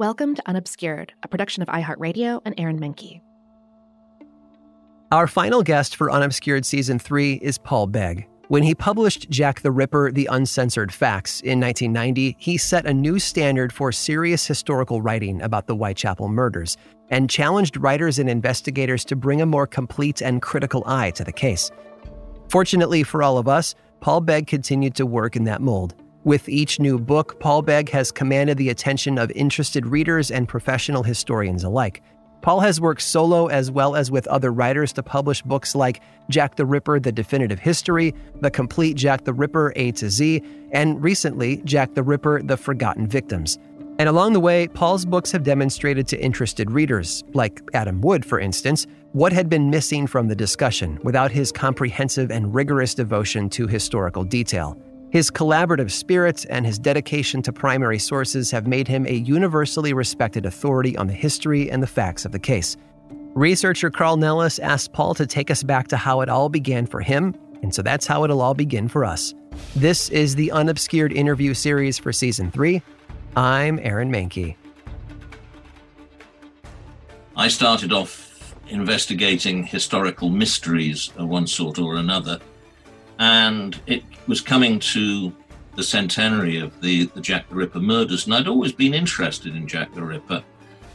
Welcome to Unobscured, a production of iHeartRadio and Aaron Mankey. Our final guest for Unobscured Season 3 is Paul Begg. When he published Jack the Ripper, The Uncensored Facts in 1990, he set a new standard for serious historical writing about the Whitechapel murders and challenged writers and investigators to bring a more complete and critical eye to the case. Fortunately for all of us, Paul Begg continued to work in that mold. With each new book, Paul Begg has commanded the attention of interested readers and professional historians alike. Paul has worked solo as well as with other writers to publish books like Jack the Ripper, The Definitive History, The Complete Jack the Ripper, A to Z, and recently, Jack the Ripper, The Forgotten Victims. And along the way, Paul's books have demonstrated to interested readers, like Adam Wood, for instance, what had been missing from the discussion without his comprehensive and rigorous devotion to historical detail. His collaborative spirit and his dedication to primary sources have made him a universally respected authority on the history and the facts of the case. Researcher Carl Nellis asked Paul to take us back to how it all began for him, and so that's how it'll all begin for us. This is the Unobscured interview series for Season 3. I'm Aaron Mankey. I started off investigating historical mysteries of one sort or another, and it was coming to the centenary of the Jack the Ripper murders, and I'd always been interested in Jack the Ripper,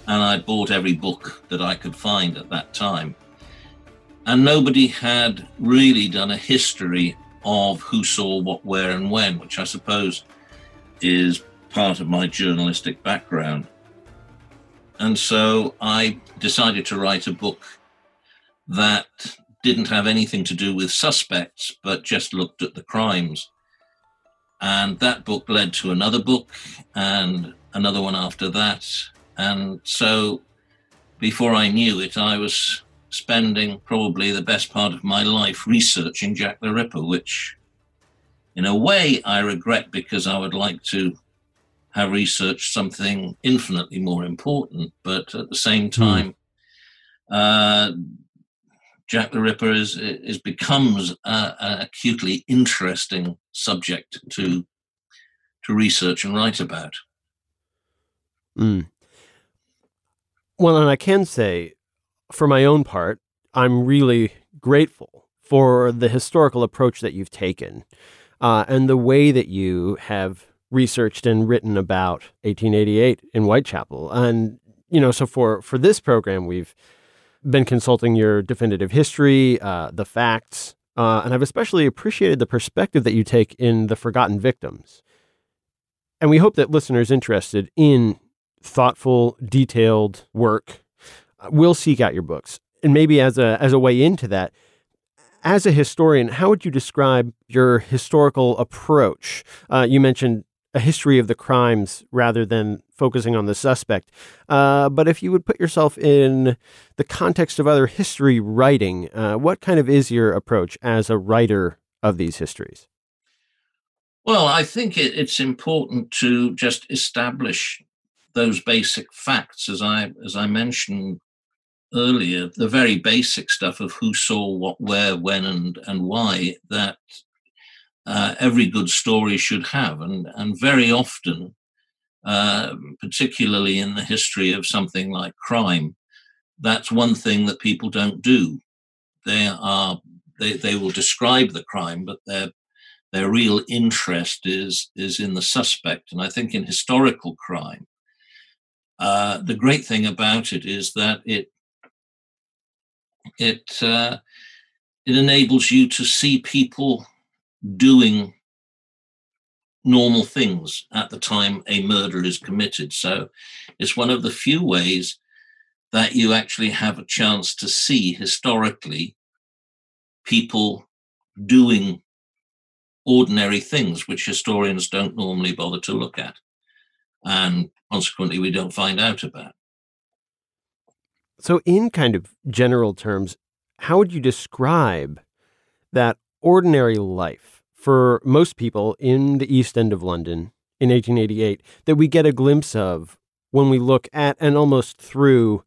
and I'd bought every book that I could find at that time. And nobody had really done a history of who saw what, where, and when, which I suppose is part of my journalistic background. And so I decided to write a book that didn't have anything to do with suspects, but just looked at the crimes. And that book led to another book and another one after that. And so before I knew it, I was spending probably the best part of my life researching Jack the Ripper, which in a way I regret, because I would like to have researched something infinitely more important. But at the same time, Jack the Ripper becomes an acutely interesting subject to research and write about. Mm. Well, and I can say, for my own part, I'm really grateful for the historical approach that you've taken and the way that you have researched and written about 1888 in Whitechapel. And, you know, so for this program, we've been consulting your definitive history, the facts, and I've especially appreciated the perspective that you take in The Forgotten Victims. And we hope that listeners interested in thoughtful, detailed work will seek out your books. And maybe as a way into that, as a historian, how would you describe your historical approach? You mentioned a history of the crimes rather than focusing on the suspect. But if you would put yourself in the context of other history writing, what kind of is your approach as a writer of these histories? Well, I think it's important to just establish those basic facts, as I mentioned earlier, the very basic stuff of who saw what, where, when, and why that every good story should have. And very often, particularly in the history of something like crime, that's one thing that people don't do. They will describe the crime, but their real interest is in the suspect. And I think in historical crime, the great thing about it is that it enables you to see people doing normal things at the time a murder is committed. So it's one of the few ways that you actually have a chance to see historically people doing ordinary things, which historians don't normally bother to look at. and consequently we don't find out about. So in kind of general terms, how would you describe that ordinary life for most people in the East End of London in 1888 that we get a glimpse of when we look at and almost through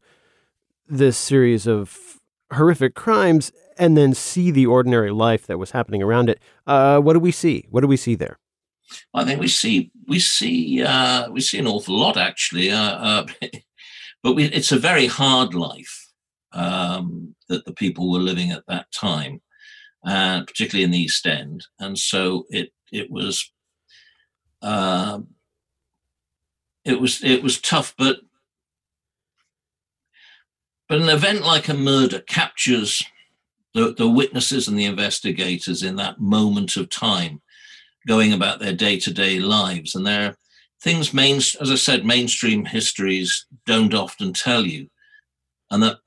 this series of horrific crimes and then see the ordinary life that was happening around it? What do we see? What do we see there? I think we see an awful lot, actually. But it's a very hard life that the people were living at that time, particularly in the East End. And so it was tough. But an event like a murder captures the witnesses and the investigators in that moment of time, going about their day-to-day lives, and they're things, as I said, mainstream histories don't often tell you, and that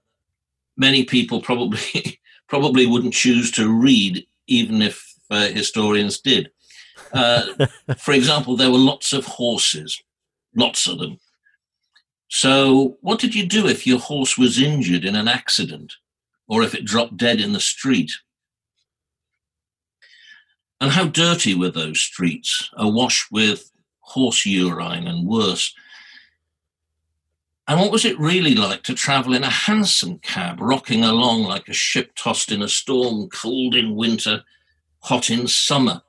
many people probably wouldn't choose to read, even if historians did. For example, there were lots of horses, lots of them. So what did you do if your horse was injured in an accident or if it dropped dead in the street? And how dirty were those streets, awash with horse urine and worse? And what was it really like to travel in a hansom cab, rocking along like a ship tossed in a storm, cold in winter, hot in summer?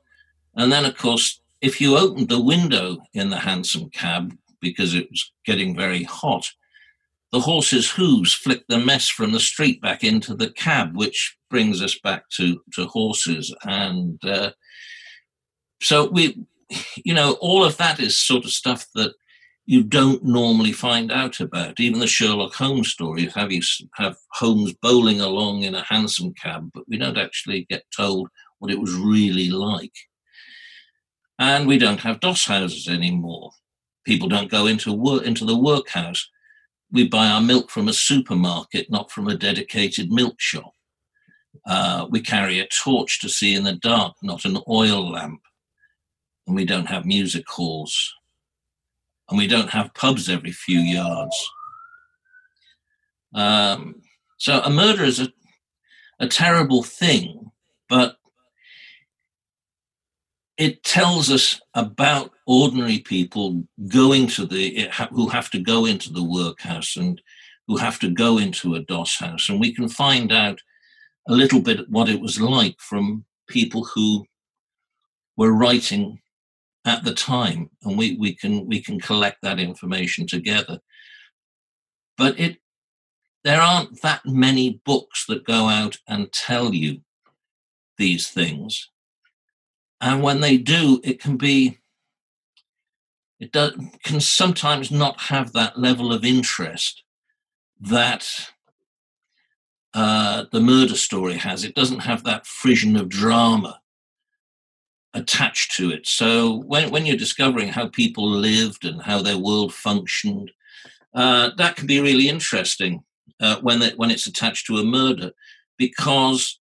And then, of course, if you opened the window in the hansom cab because it was getting very hot, the horse's hooves flicked the mess from the street back into the cab, which brings us back to horses. And so we... You know, all of that is sort of stuff that you don't normally find out about. Even the Sherlock Holmes stories have Holmes bowling along in a hansom cab, but we don't actually get told what it was really like. And we don't have doss houses anymore. People don't go into the workhouse. We buy our milk from a supermarket, not from a dedicated milk shop. We carry a torch to see in the dark, not an oil lamp. And we don't have music halls, and we don't have pubs every few yards. So a murder is a terrible thing, but it tells us about ordinary people who have to go into the workhouse and who have to go into a doss house, and we can find out a little bit what it was like from people who were writing at the time, and we can collect that information together. But there aren't that many books that go out and tell you these things, and when they do, it can sometimes not have that level of interest that the murder story has. It doesn't have that frisson of drama attached to it. So when you're discovering how people lived and how their world functioned, that can be really interesting when it's attached to a murder, because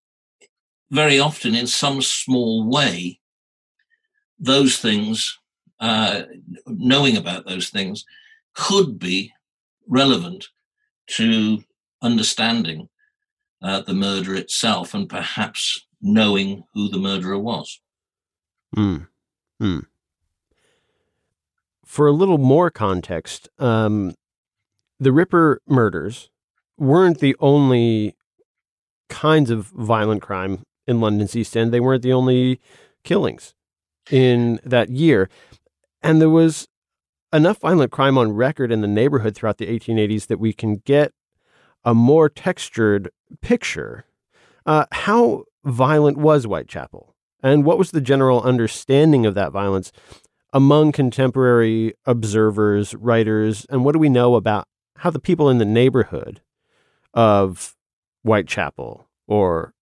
very often in some small way, those things, knowing about those things, could be relevant to understanding the murder itself and perhaps knowing who the murderer was. For a little more context, the Ripper murders weren't the only kinds of violent crime in London's East End. They weren't the only killings in that year. And there was enough violent crime on record in the neighborhood throughout the 1880s that we can get a more textured picture. How violent was Whitechapel? And what was the general understanding of that violence among contemporary observers, writers, and what do we know about how the people in the neighborhood of Whitechapel or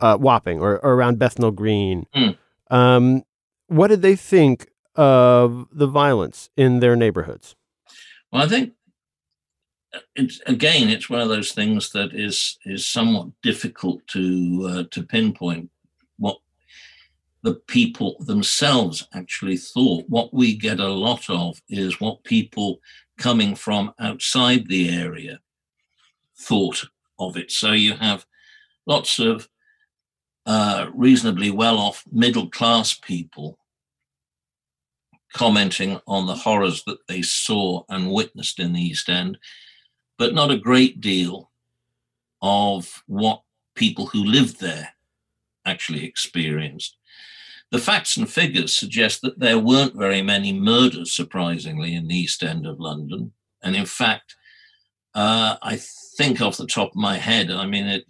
Wapping or around Bethnal Green, what did they think of the violence in their neighborhoods? Well, I think, it's one of those things that is somewhat difficult to pinpoint. the people themselves actually thought. What we get a lot of is what people coming from outside the area thought of it. So you have lots of reasonably well-off middle-class people commenting on the horrors that they saw and witnessed in the East End, but not a great deal of what people who lived there actually experienced. The facts and figures suggest that there weren't very many murders, surprisingly, in the East End of London. And in fact, I think off the top of my head, I mean,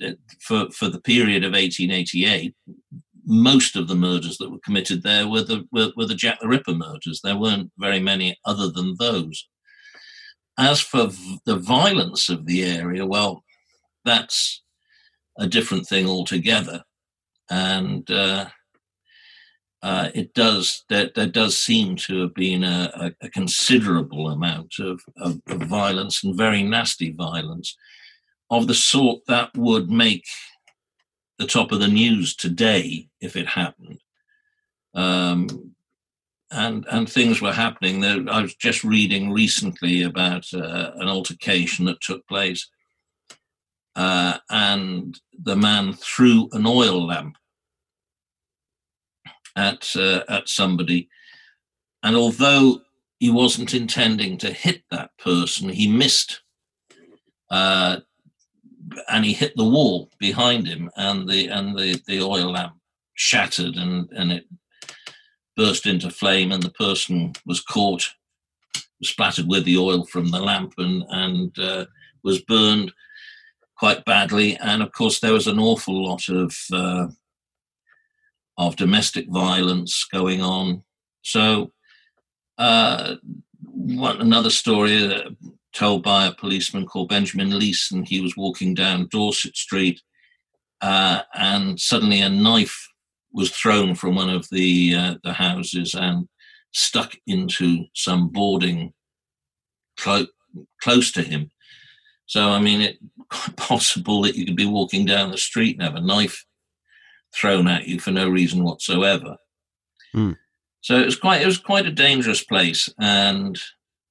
for the period of 1888, most of the murders that were committed there were the Jack the Ripper murders. There weren't very many other than those. As for the violence of the area, well, that's a different thing altogether. And there does seem to have been a considerable amount of violence, and very nasty violence, of the sort that would make the top of the news today if it happened. And things were happening. I was just reading recently about an altercation that took place, and the man threw an oil lamp at somebody. And although he wasn't intending to hit that person, he missed, and he hit the wall behind him, and the oil lamp shattered, and it burst into flame, and the person was caught, splattered with the oil from the lamp, and was burned quite badly. And of course, there was an awful lot of domestic violence going on. So another story told by a policeman called Benjamin Leeson. He was walking down Dorset Street, and suddenly a knife was thrown from one of the houses and stuck into some boarding close to him. So, I mean, it's quite possible that you could be walking down the street and have a knife thrown at you for no reason whatsoever. Mm. So it was quite a dangerous place, and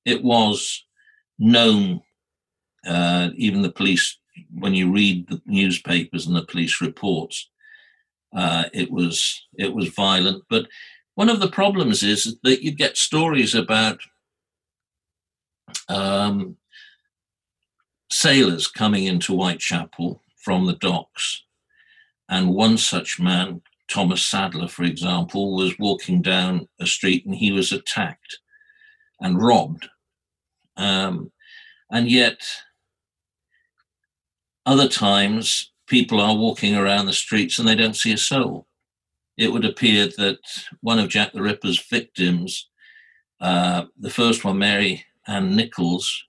it was known. Even the police, when you read the newspapers and the police reports, it was violent. But one of the problems is that you get stories about sailors coming into Whitechapel from the docks. And one such man, Thomas Sadler, for example, was walking down a street and he was attacked and robbed. And yet, other times, people are walking around the streets and they don't see a soul. It would appear that one of Jack the Ripper's victims, the first one, Mary Ann Nichols,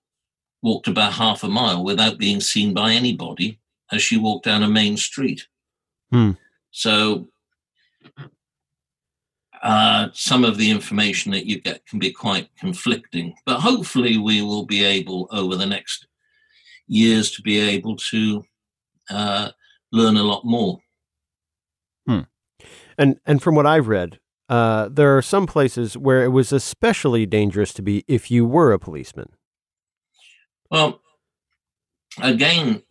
walked about half a mile without being seen by anybody as she walked down a main street. Hmm. So some of the information that you get can be quite conflicting, but hopefully we will be able over the next years to be able to learn a lot more. Hmm. And from what I've read, there are some places where it was especially dangerous to be if you were a policeman. Well, again,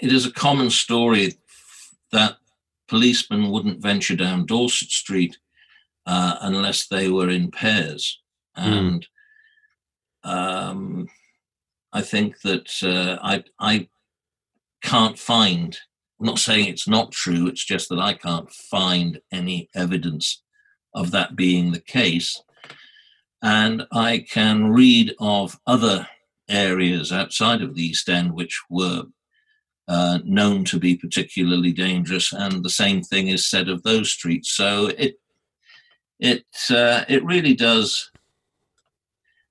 it is a common story that policemen wouldn't venture down Dorset Street unless they were in pairs. And I think that I can't find, I'm not saying it's not true, it's just that I can't find any evidence of that being the case. And I can read of other areas outside of the East End which were known to be particularly dangerous, and the same thing is said of those streets. So it really does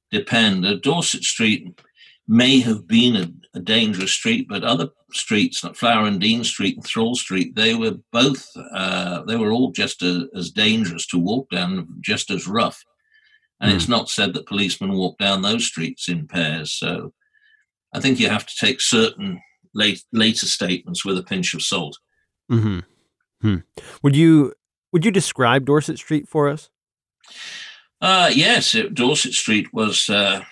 depend. Dorset Street may have been a dangerous street, but other streets like Flower and Dean Street and Thrall Street, they were all just as dangerous to walk down, just as rough. And it's not said that policemen walk down those streets in pairs. So I think you have to take certain later statements with a pinch of salt. Mm-hmm. Hmm. Would you Would you describe Dorset Street for us? Yes, Dorset Street was a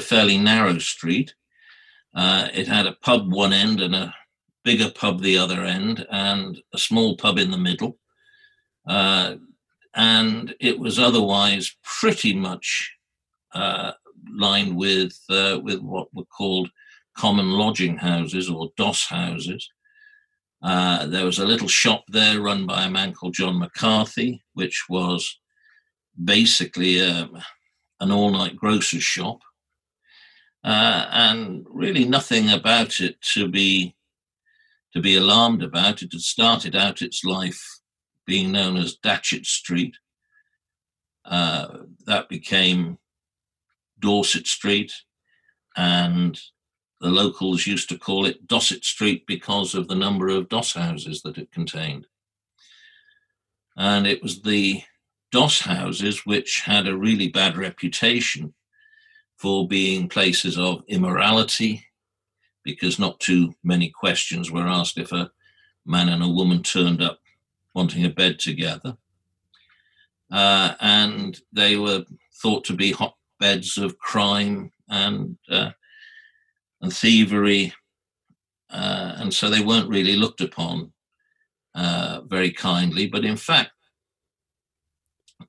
fairly narrow street. It had a pub one end and a bigger pub the other end and a small pub in the middle. And it was otherwise pretty much lined with what were called common lodging houses or doss houses. There was a little shop there run by a man called John McCarthy, which was basically an all-night grocer's shop. And really nothing about it to be alarmed about. It had started out its life being known as Datchet Street. That became Dorset Street, and the locals used to call it Dosset Street because of the number of doss houses that it contained. And it was the doss houses which had a really bad reputation for being places of immorality, because not too many questions were asked if a man and a woman turned up wanting a bed together. And they were thought to be hotbeds of crime and thievery, and so they weren't really looked upon very kindly. But in fact,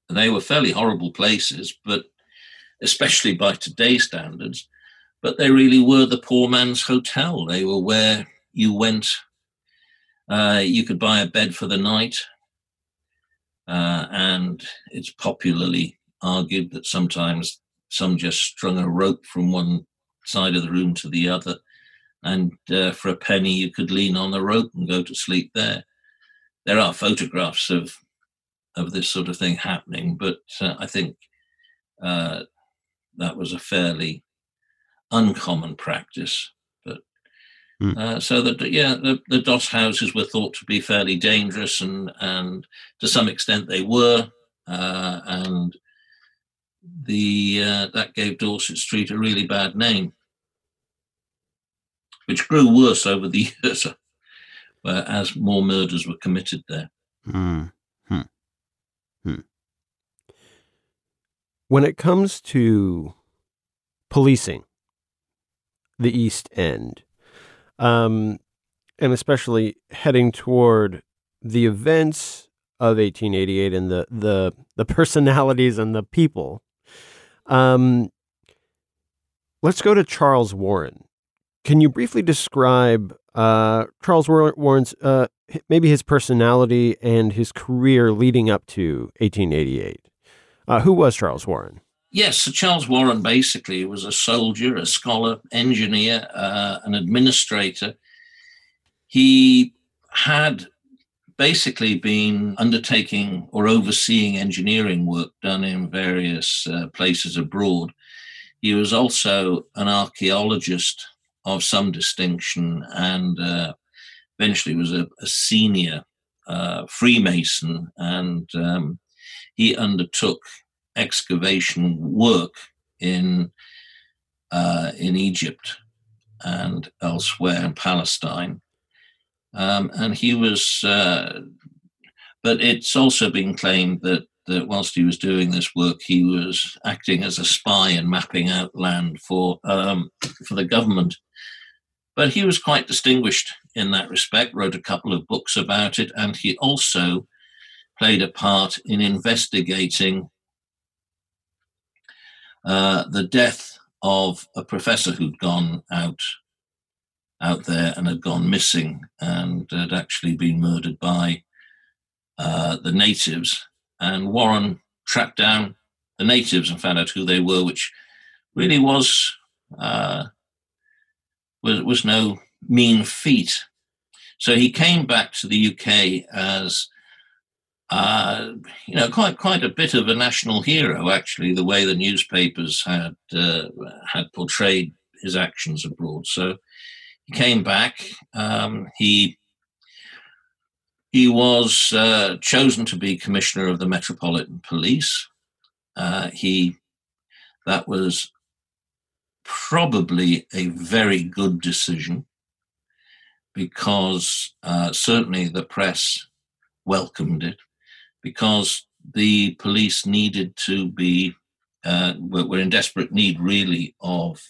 they were fairly horrible places, but especially by today's standards, but they really were the poor man's hotel. They were where you went. You could buy a bed for the night, and it's popularly argued that sometimes some just strung a rope from one side of the room to the other, and for a penny you could lean on the rope and go to sleep there. There are photographs of this sort of thing happening, but I think that was a fairly uncommon practice. But so that, yeah, the doss houses were thought to be fairly dangerous, and to some extent they were, and the that gave Dorset Street a really bad name, which grew worse over the years as more murders were committed there. Mm-hmm. Hmm. When it comes to policing the East End, and especially heading toward the events of 1888 and the personalities and the people, let's go to Charles Warren. Can you briefly describe Charles Warren's, maybe his personality and his career leading up to 1888? Who was Charles Warren? Yes, so Charles Warren basically was a soldier, a scholar, engineer, an administrator. He had basically been undertaking or overseeing engineering work done in various places abroad. He was also an archaeologist of some distinction, and eventually was a senior Freemason, and he undertook excavation work in Egypt and elsewhere in Palestine. And he was, but it's also been claimed that whilst he was doing this work, he was acting as a spy and mapping out land for the government. But he was quite distinguished in that respect, wrote a couple of books about it, and he also played a part in investigating the death of a professor who'd gone out there and had gone missing and had actually been murdered by the natives. And Warren tracked down the natives and found out who they were, which really was no mean feat. So he came back to the UK as quite a bit of a national hero, actually, the way the newspapers had portrayed his actions abroad. So he came back. He was chosen to be commissioner of the Metropolitan Police. That was probably a very good decision, because certainly the press welcomed it because the police needed to be, were in desperate need really of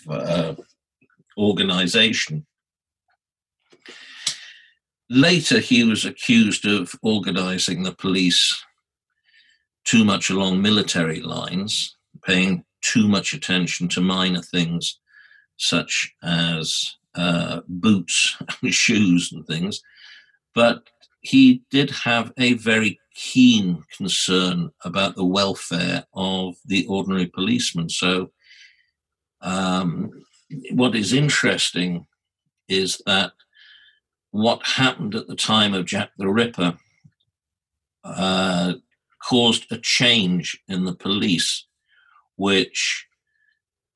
organisation. Later, he was accused of organising the police too much along military lines, paying too much attention to minor things such as boots and shoes and things. But he did have a very keen concern about the welfare of the ordinary policeman. So what is interesting is that what happened at the time of Jack the Ripper caused a change in the police, which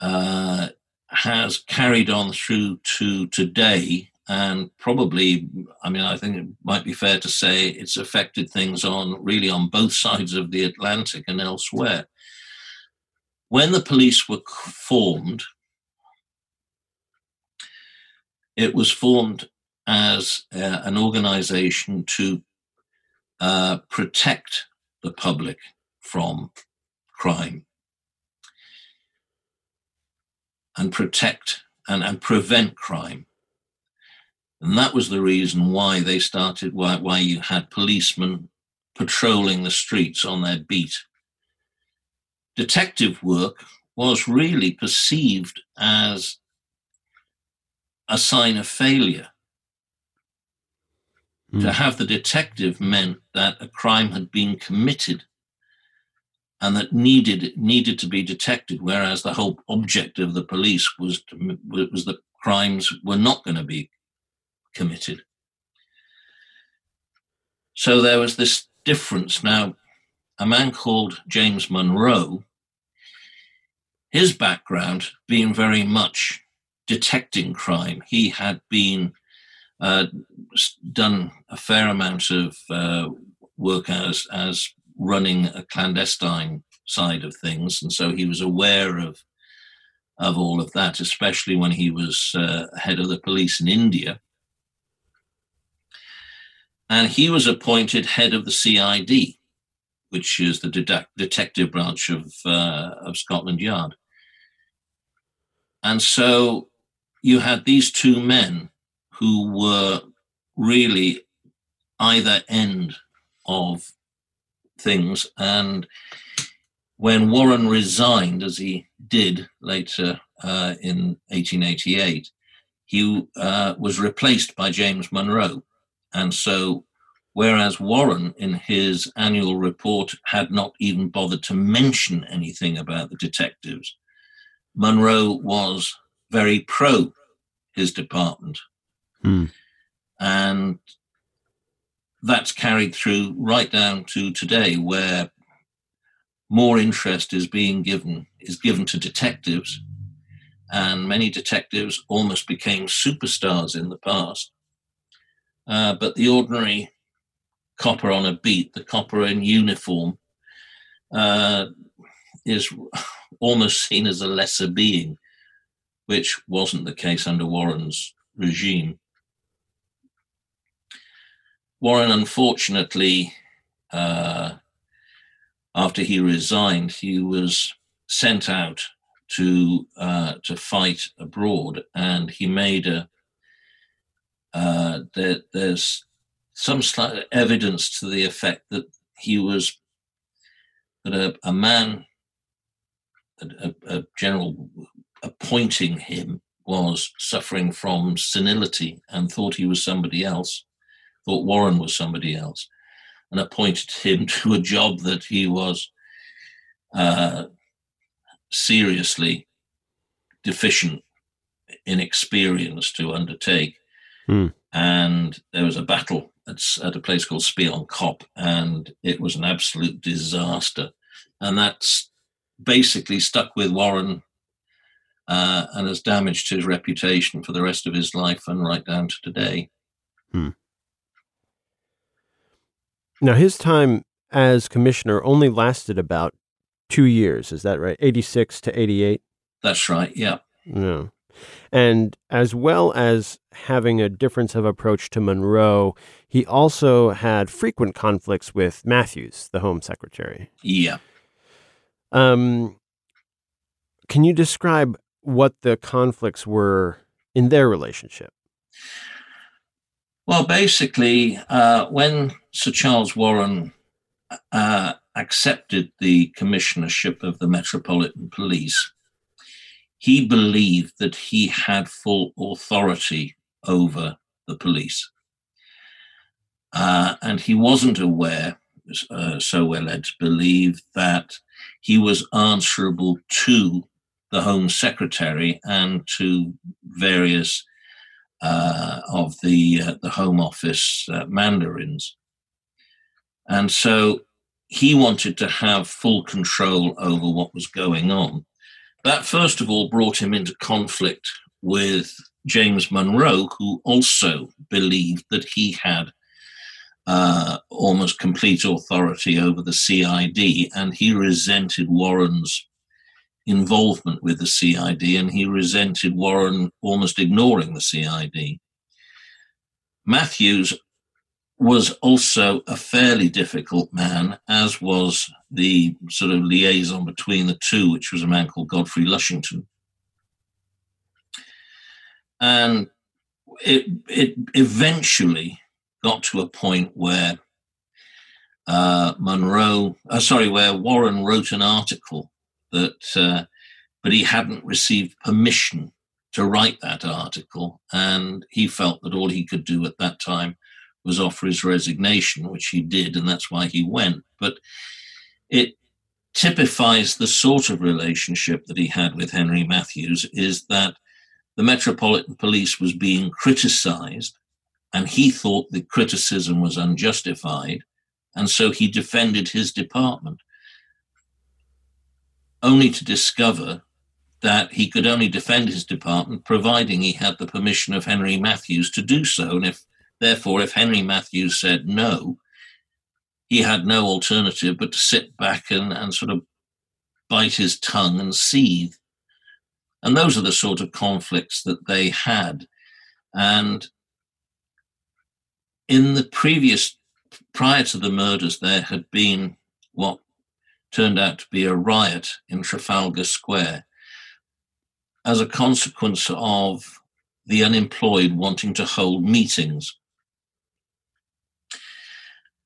has carried on through to today. And probably, I mean, I think it might be fair to say it's affected things on really on both sides of the Atlantic and elsewhere. When the police were formed, it was formed as an organisation to protect the public from crime and protect and prevent crime. And that was the reason why they started, why you had policemen patrolling the streets on their beat. Detective work was really perceived as a sign of failure. Mm. To have the detective meant that a crime had been committed and that needed to be detected, whereas the whole object of the police was that crimes were not going to be committed. So there was this difference. Now, a man called James Monro, his background being very much detecting crime. He had been done a fair amount of work as running a clandestine side of things, and so he was aware of all of that, especially when he was head of the police in India. And he was appointed head of the CID, which is the detective branch of Scotland Yard. And so you had these two men who were really either end of things. And when Warren resigned, as he did later in 1888, he was replaced by James Monro. And so, whereas Warren in his annual report had not even bothered to mention anything about the detectives, Monro was very pro his department. Mm. And that's carried through right down to today, where more interest is being given to detectives. And many detectives almost became superstars in the past. But the ordinary copper on a beat, the copper in uniform, is almost seen as a lesser being, which wasn't the case under Warren's regime. Warren, unfortunately, after he resigned, he was sent out to fight abroad, and he made a there's some slight evidence to the effect that he was that a general appointing him was suffering from senility and thought he was somebody else, thought Warren was somebody else, and appointed him to a job that he was seriously deficient in experience to undertake. Mm. And there was a battle at a place called Spee-on-Kop, and it was an absolute disaster. And that's basically stuck with Warren and has damaged his reputation for the rest of his life and right down to today. Mm. Now, his time as commissioner only lasted about 2 years. Is that right? 86 to 88? That's right, yeah. No. And as well as having a difference of approach to Monro, he also had frequent conflicts with Matthews, the Home Secretary. Yeah. Can you describe what the conflicts were in their relationship? Well, basically, when Sir Charles Warren accepted the commissionership of the Metropolitan Police, he believed that he had full authority over the police. And he wasn't aware, so we're led to believe, that he was answerable to the Home Secretary and to various of the Home Office mandarins. And so he wanted to have full control over what was going on. That, first of all, brought him into conflict with James Monro, who also believed that he had almost complete authority over the CID, and he resented Warren's involvement with the CID, and he resented Warren almost ignoring the CID. Matthews was also a fairly difficult man, as was the sort of liaison between the two, which was a man called Godfrey Lushington. And it eventually got to a point where Warren wrote an article that, but he hadn't received permission to write that article, and he felt that all he could do at that time was offer his resignation, which he did, and that's why he went. But it typifies the sort of relationship that he had with Henry Matthews, is that the Metropolitan Police was being criticised, and he thought the criticism was unjustified, and so he defended his department, only to discover that he could only defend his department providing he had the permission of Henry Matthews to do so. And if Henry Matthews said no, he had no alternative but to sit back and sort of bite his tongue and seethe. And those are the sort of conflicts that they had. And in the prior to the murders, there had been what turned out to be a riot in Trafalgar Square as a consequence of the unemployed wanting to hold meetings.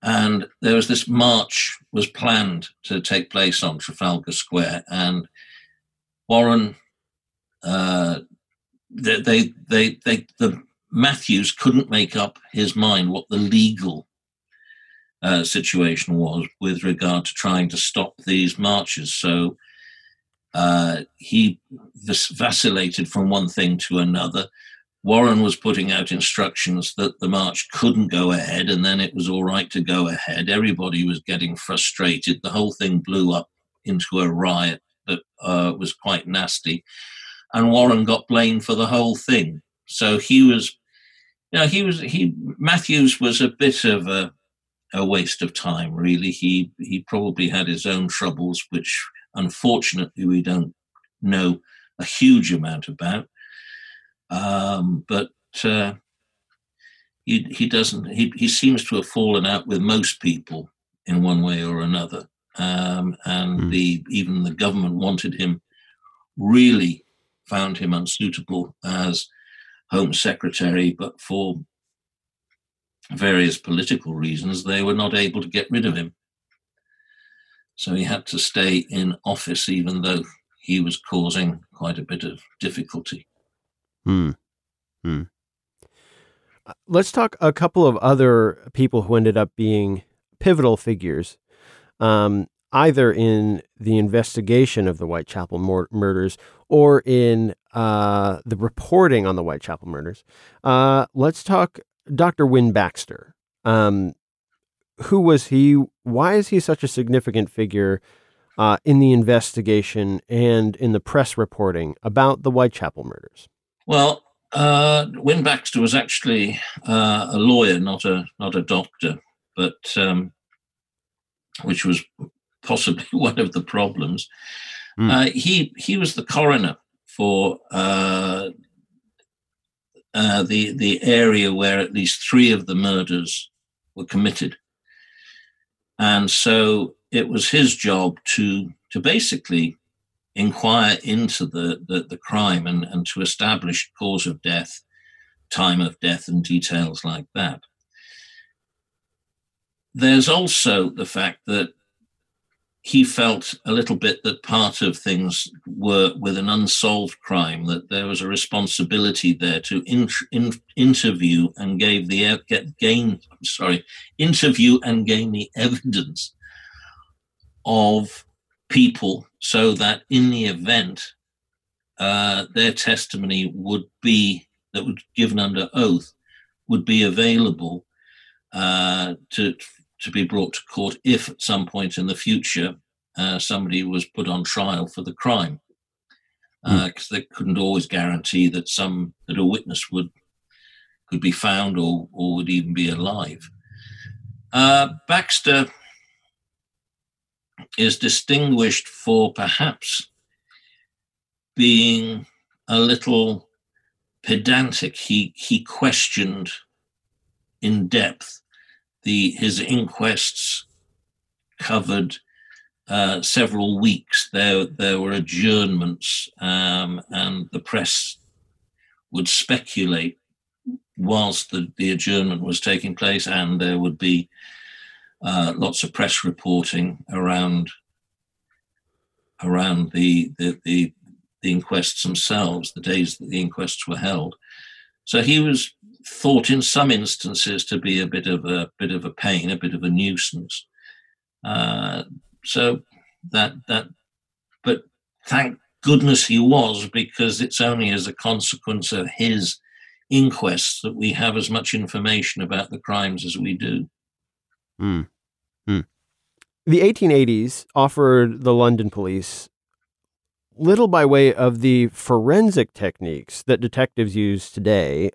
And there was this march was planned to take place on Trafalgar Square, and Warren, Matthews couldn't make up his mind what the legal situation was with regard to trying to stop these marches. So he vacillated from one thing to another. Warren was putting out instructions that the march couldn't go ahead, and then it was all right to go ahead. Everybody was getting frustrated. The whole thing blew up into a riot that was quite nasty, and Warren got blamed for the whole thing. So Matthews was a bit of a waste of time, really. He probably had his own troubles, which unfortunately we don't know a huge amount about. He seems to have fallen out with most people in one way or another. Even the government wanted him, really found him unsuitable as Home Secretary, but for various political reasons, they were not able to get rid of him. So he had to stay in office, even though he was causing quite a bit of difficulty. Let's talk a couple of other people who ended up being pivotal figures, either in the investigation of the Whitechapel murders or in the reporting on the Whitechapel murders. Let's talk Dr. Wynne Baxter. Who was he? Why is he such a significant figure in the investigation and in the press reporting about the Whitechapel murders? Well, Wynne Baxter was actually a lawyer, not a doctor, but which was possibly one of the problems. He was the coroner for the area where at least three of the murders were committed. And so it was his job to basically inquire into the crime and to establish cause of death, time of death, and details like that. There's also the fact that he felt a little bit that part of things were with an unsolved crime, that there was a responsibility there to interview and gain the evidence of people, so that in the event their testimony would given under oath would be available to be brought to court if at some point in the future somebody was put on trial for the crime, because they couldn't always guarantee that that a witness could be found or would even be alive. Baxter is distinguished for perhaps being a little pedantic. He questioned in depth. His inquests covered several weeks. There were adjournments, and the press would speculate whilst the adjournment was taking place, and there would be lots of press reporting around the inquests themselves, the days that the inquests were held. So he was thought in some instances to be a bit of a pain, a bit of a nuisance. But thank goodness he was, because it's only as a consequence of his inquests that we have as much information about the crimes as we do. Mm. Mm. The 1880s offered the London police little by way of the forensic techniques that detectives use today.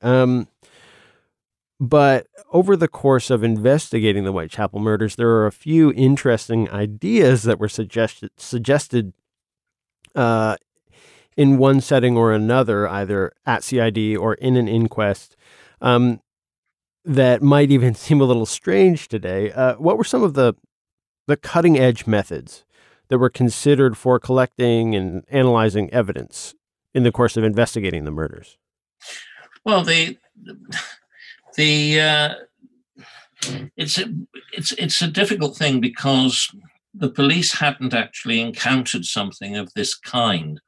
But over the course of investigating the Whitechapel murders, there are a few interesting ideas that were suggested in one setting or another, either at CID or in an inquest, that might even seem a little strange today. What were some of the cutting edge methods that were considered for collecting and analyzing evidence in the course of investigating the murders? Well, it's a difficult thing, because the police hadn't actually encountered something of this kind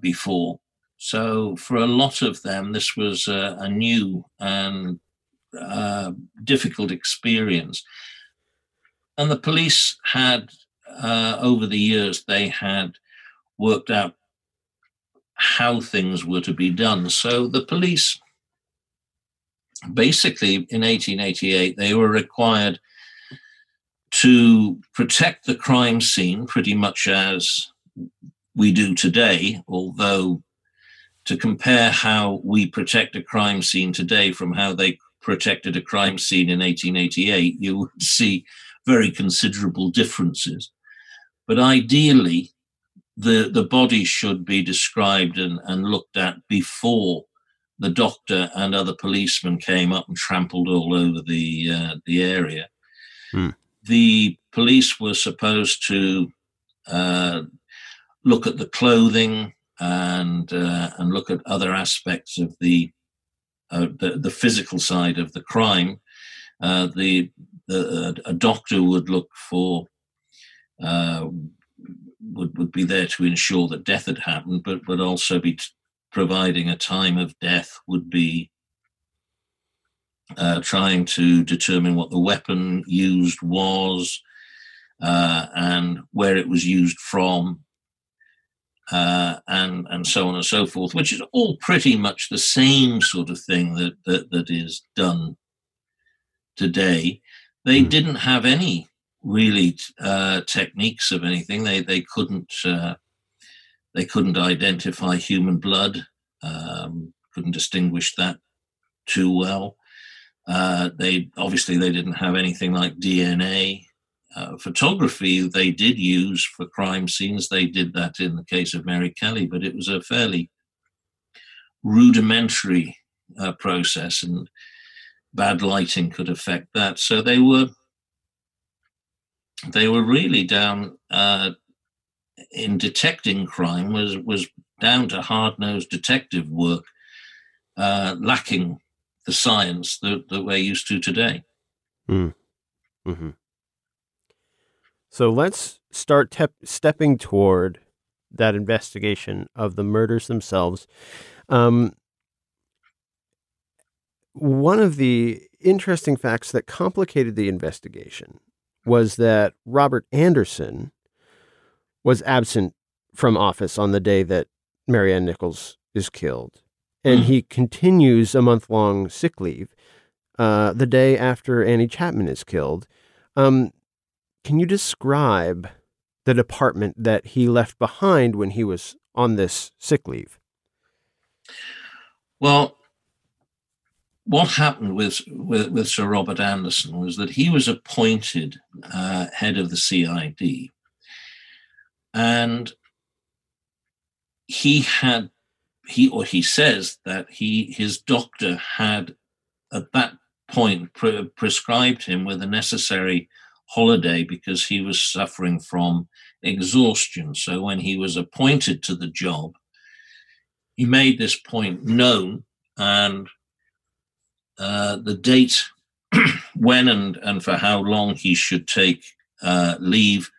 before. So for a lot of them, this was a new and difficult experience. And the police had, over the years, they had worked out how things were to be done. So the police, basically, in 1888, they were required to protect the crime scene pretty much as we do today, although to compare how we protect a crime scene today from how they protected a crime scene in 1888, you would see very considerable differences. But ideally, the body should be described and looked at before the doctor and other policemen came up and trampled all over the area. Mm. The police were supposed to look at the clothing and look at other aspects of the physical side of the crime. A doctor would look for. Would be there to ensure that death had happened, but would also be providing a time of death, would be trying to determine what the weapon used was and where it was used from, and so on and so forth, which is all pretty much the same sort of thing that is done today. They didn't have any really techniques of anything. They couldn't identify human blood, couldn't distinguish that too well. They didn't have anything like DNA photography they did use for crime scenes. They did that in the case of Mary Kelly, but it was a fairly rudimentary process, and bad lighting could affect that. So they were really down in detecting crime, was down to hard-nosed detective work, lacking the science that we're used to today. Mm. Mm-hmm. So let's start stepping toward that investigation of the murders themselves. One of the interesting facts that complicated the investigation was that Robert Anderson was absent from office on the day that Mary Ann Nichols is killed. And he continues a month-long sick leave the day after Annie Chapman is killed. Can you describe the department that he left behind when he was on this sick leave? Well, what happened with Sir Robert Anderson was that he was appointed head of the CID, and he says that his doctor had at that point prescribed him with a necessary holiday because he was suffering from exhaustion. So when he was appointed to the job, he made this point known, and the date when and for how long he should take leave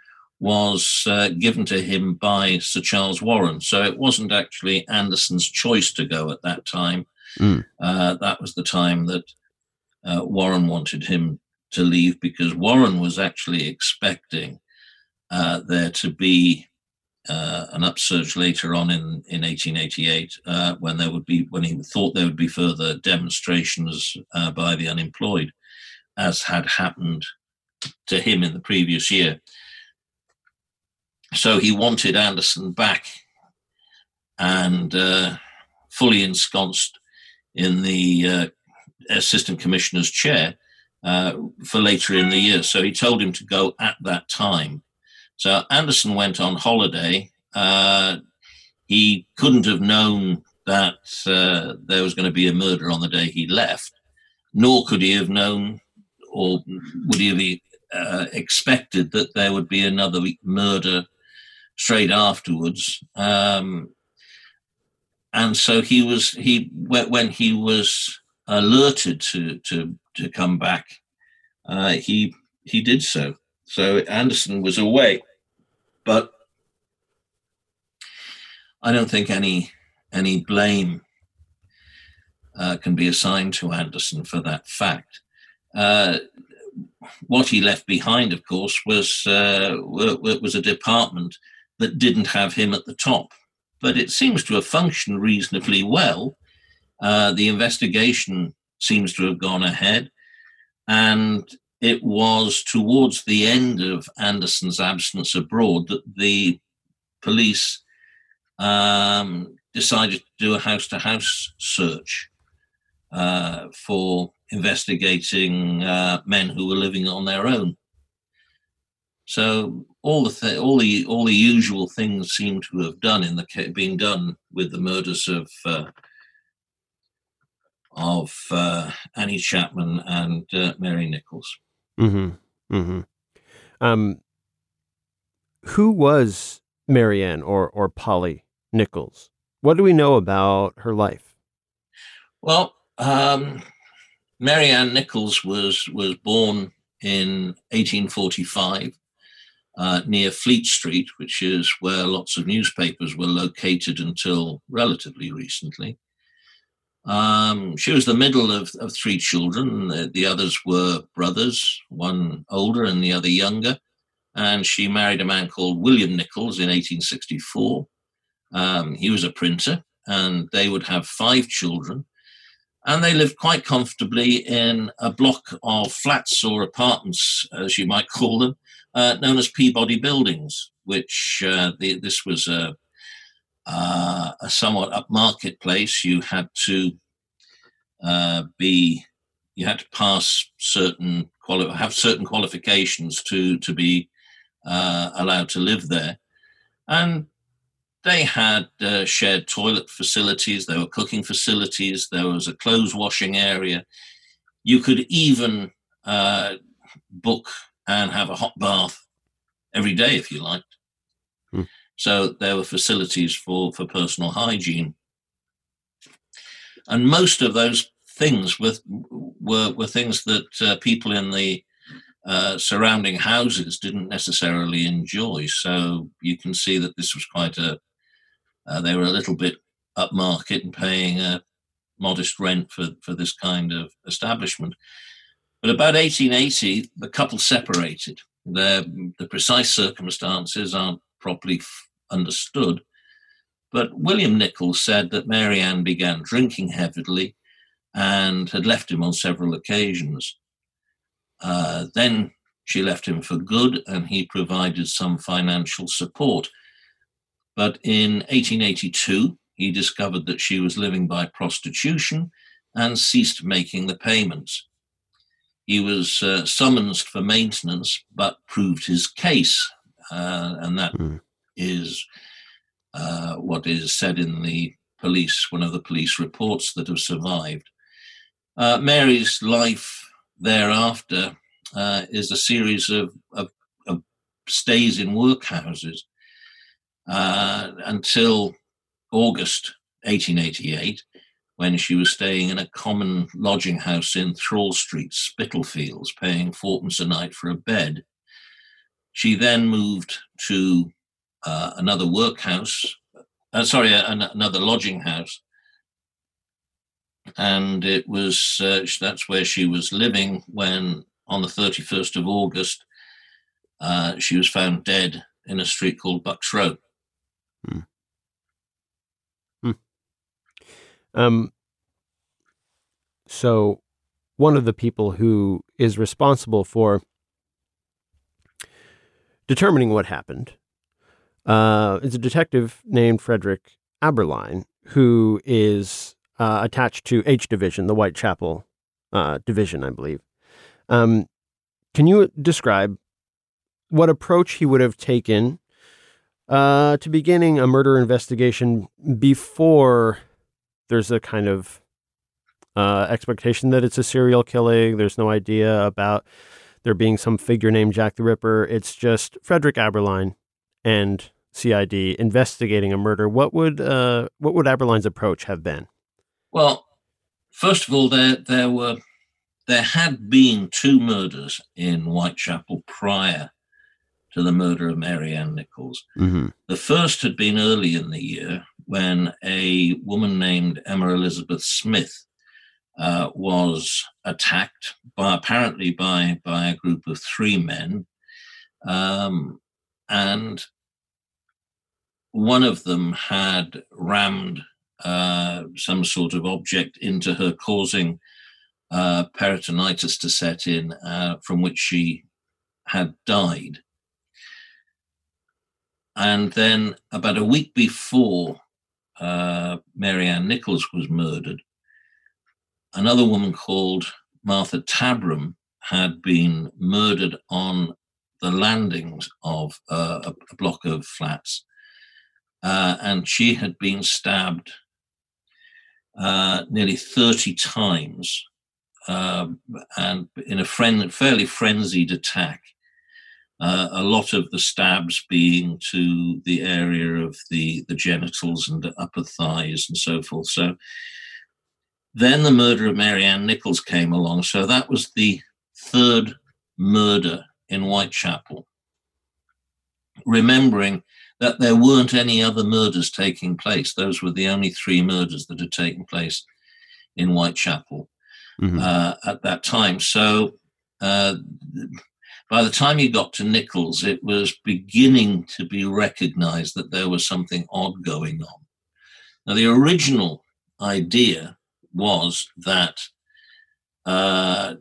was given to him by Sir Charles Warren. So it wasn't actually Anderson's choice to go at that time. Mm. That was the time that Warren wanted him to leave, because Warren was actually expecting there to be an upsurge later on in 1888, when he thought there would be further demonstrations by the unemployed, as had happened to him in the previous year. So he wanted Anderson back, and fully ensconced in the assistant commissioner's chair for later in the year. So he told him to go at that time. So Anderson went on holiday. He couldn't have known that there was going to be a murder on the day he left, nor could he have known, or would he have expected, that there would be another murder straight afterwards. And so when he was alerted to come back, he did so. So Anderson was away. But I don't think any blame can be assigned to Anderson for that fact. What he left behind, of course, was a department that didn't have him at the top. But it seems to have functioned reasonably well. The investigation seems to have gone ahead, and it was towards the end of Anderson's absence abroad that the police decided to do a house-to-house search for investigating men who were living on their own. So all the usual things seem to have been done with the murders of Annie Chapman and Mary Nichols. Mm-hmm. Mm-hmm. Who was Mary Ann or Polly Nichols? What do we know about her life? Well, Mary Ann Nichols was born in 1845 near Fleet Street, which is where lots of newspapers were located until relatively recently. She was the middle of three children. The others were brothers, one older and the other younger. And she married a man called William Nichols in 1864. He was a printer, and they would have 5 children. And they lived quite comfortably in a block of flats, or apartments, as you might call them, known as Peabody Buildings, which this was a somewhat upmarket place. You had to be you had to pass certain have certain qualifications to be allowed to live there. And they had shared toilet facilities, there were cooking facilities, there was a clothes washing area. You could even book and have a hot bath every day if you liked. Hmm. So there were facilities for personal hygiene. And most of those things were things that people in the surrounding houses didn't necessarily enjoy. So you can see that this was quite a, they were a little bit upmarket and paying a modest rent for this kind of establishment. But about 1880, the couple separated. The precise circumstances aren't properly understood. But William Nichols said that Mary Ann began drinking heavily and had left him on several occasions. Then she left him for good, and he provided some financial support. But in 1882, he discovered that she was living by prostitution and ceased making the payments. He was summoned for maintenance, but proved his case. And that is what is said in the police, one of the police reports that have survived. Mary's life thereafter is a series of stays in workhouses until August 1888, when she was staying in a common lodging house in Thrall Street, Spitalfields, paying fourpence a night for a bed. She then moved to another workhouse, another lodging house. And it was that's where she was living when, on the 31st of August, she was found dead in a street called Bucks Road. Hmm. Hmm. So one of the people who is responsible for determining what happened is a detective named Frederick Abberline, who is attached to H Division, the Whitechapel division, I believe. Can you describe what approach he would have taken to beginning a murder investigation before there's a kind of expectation that it's a serial killing? There's no idea about there being some figure named Jack the Ripper. It's just Frederick Abberline and CID investigating a murder. What would Abberline's approach have been? Well, first of all, there had been two murders in Whitechapel prior to the murder of Mary Ann Nichols. Mm-hmm. The first had been early in the year when a woman named Emma Elizabeth Smith was attacked by a group of three men, and one of them had rammed some sort of object into her, causing peritonitis to set in, from which she had died. And then about a week before Mary Ann Nichols was murdered, another woman called Martha Tabram had been murdered on the landings of a block of flats, and she had been stabbed nearly 30 times, and in a fairly frenzied attack, a lot of the stabs being to the area of the genitals and the upper thighs and so forth. So then the murder of Mary Ann Nichols came along. So that was the third murder in Whitechapel, remembering that there weren't any other murders taking place. Those were the only three murders that had taken place in Whitechapel. Mm-hmm. At that time. So by the time you got to Nichols, it was beginning to be recognized that there was something odd going on. Now, the original idea was that that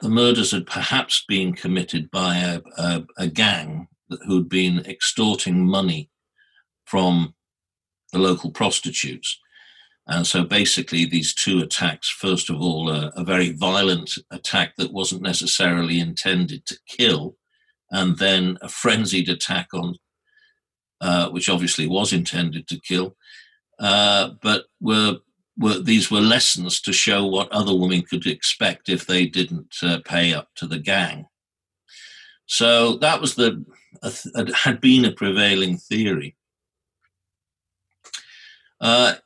the murders had perhaps been committed by a gang who'd been extorting money from the local prostitutes. And so basically these two attacks, first of all, a very violent attack that wasn't necessarily intended to kill, and then a frenzied attack on, which obviously was intended to kill, but these were lessons to show what other women could expect if they didn't pay up to the gang. So that was had been a prevailing theory.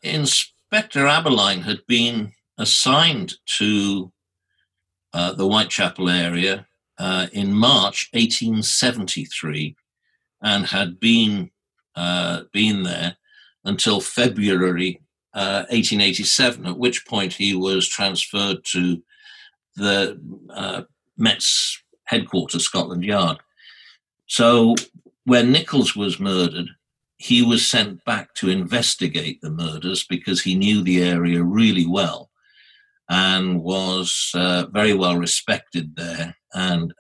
Inspector Abberline had been assigned to the Whitechapel area in March 1873 and had been there until February 1887, at which point he was transferred to the Met's headquarters, Scotland Yard. So when Nichols was murdered, he was sent back to investigate the murders because he knew the area really well and was very well respected there and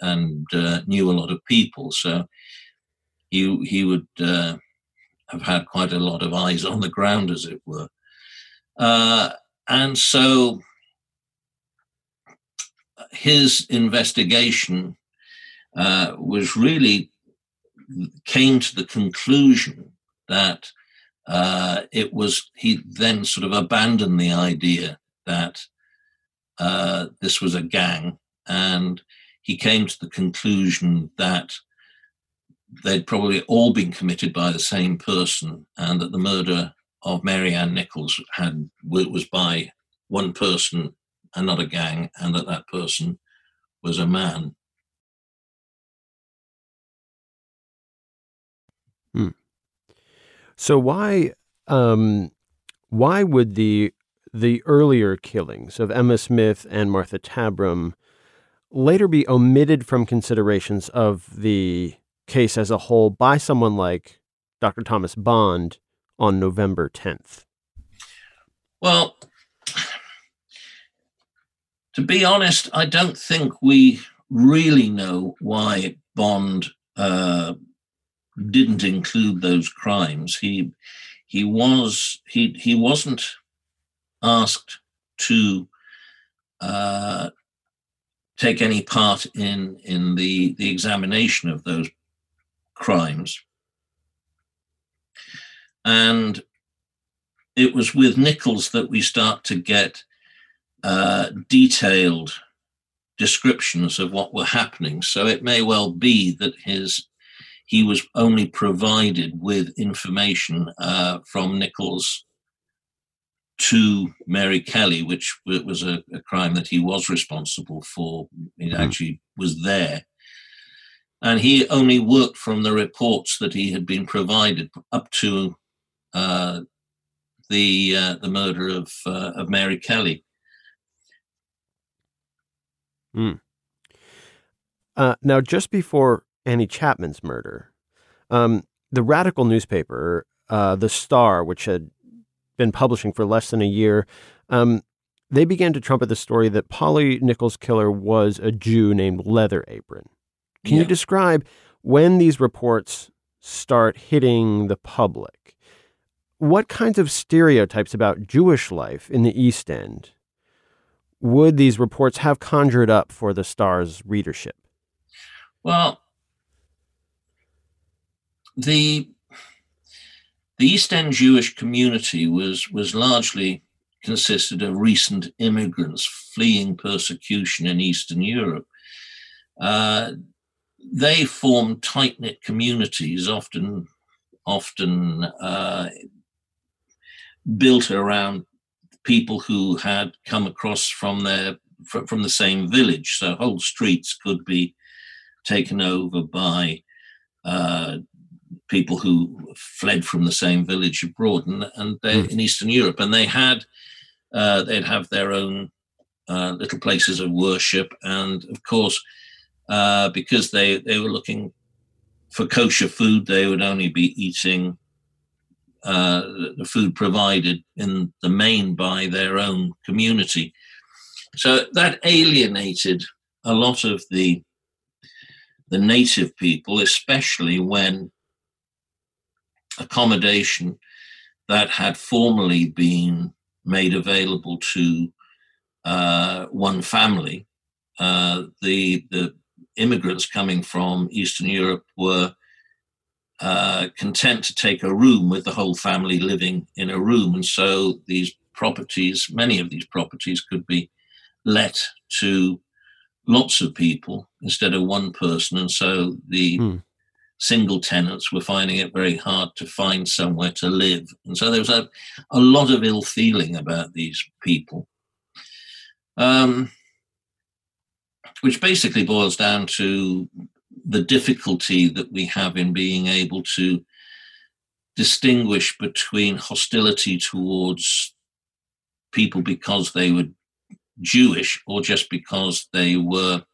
knew a lot of people. So he would have had quite a lot of eyes on the ground, as it were. And so his investigation came to the conclusion that he then sort of abandoned the idea that this was a gang, and he came to the conclusion that they'd probably all been committed by the same person, and that the murder of Mary Ann Nichols was by one person and not a gang, and that that person was a man. Hmm. So why would the earlier killings of Emma Smith and Martha Tabram later be omitted from considerations of the case as a whole by someone like Dr. Thomas Bond on November 10th? Well, to be honest, I don't think we really know why Bond didn't include those crimes. He wasn't asked to take any part in the examination of those crimes, and it was with Nichols that we start to get detailed descriptions of what were happening. So it may well be that he was only provided with information from Nichols to Mary Kelly, which was a crime that he was responsible for. It actually was there. And he only worked from the reports that he had been provided up to the murder of Mary Kelly. Mm. Now, just before Annie Chapman's murder, the radical newspaper, The Star, which had been publishing for less than a year, they began to trumpet the story that Polly Nichols' killer was a Jew named Leather Apron. Can you describe when these reports start hitting the public? What kinds of stereotypes about Jewish life in the East End would these reports have conjured up for The Star's readership? Well, The East End Jewish community was largely consisted of recent immigrants fleeing persecution in Eastern Europe. They formed tight-knit communities, often built around people who had come across from the same village. So whole streets could be taken over by people who fled from the same village abroad and in Eastern Europe, and they'd have their own little places of worship, and of course, because they were looking for kosher food, they would only be eating the food provided in the main by their own community. So that alienated a lot of the native people, especially when accommodation that had formerly been made available to one family. The immigrants coming from Eastern Europe were content to take a room with the whole family living in a room. And so these properties, many of these properties, could be let to lots of people instead of one person. And so the single tenants were finding it very hard to find somewhere to live. And so there was a lot of ill feeling about these people, which basically boils down to the difficulty that we have in being able to distinguish between hostility towards people because they were Jewish or just because they were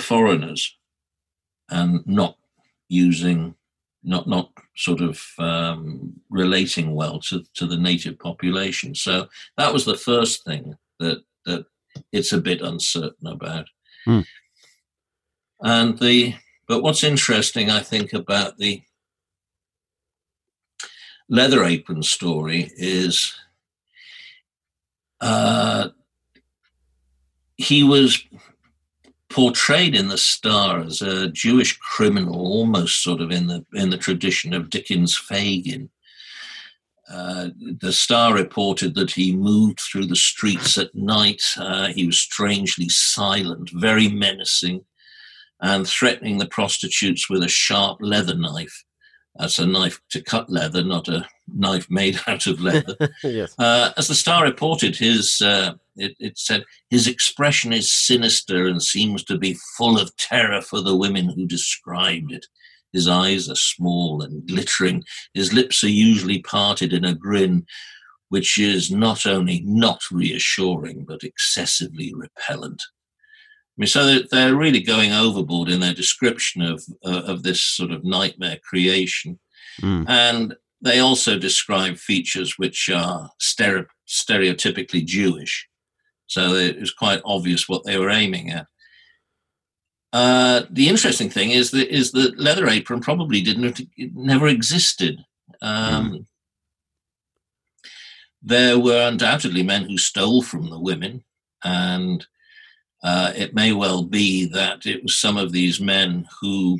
foreigners, and not using, not sort of relating well to the native population. So that was the first thing that it's a bit uncertain about. Mm. But what's interesting, I think, about the leather apron story is he was portrayed in The Star as a Jewish criminal, almost sort of in the tradition of Dickens' Fagin. The Star reported that he moved through the streets at night. He was strangely silent, very menacing, and threatening the prostitutes with a sharp leather knife. That's a knife to cut leather, not a knife made out of leather. Yes. As The Star reported, it said, his expression is sinister and seems to be full of terror for the women who described it. His eyes are small and glittering. His lips are usually parted in a grin, which is not only not reassuring, but excessively repellent. I mean, so they're really going overboard in their description of this sort of nightmare creation. Mm. And they also describe features which are stereotypically Jewish. So it was quite obvious what they were aiming at. The interesting thing is that Leather Apron probably never existed. There were undoubtedly men who stole from the women, and it may well be that it was some of these men who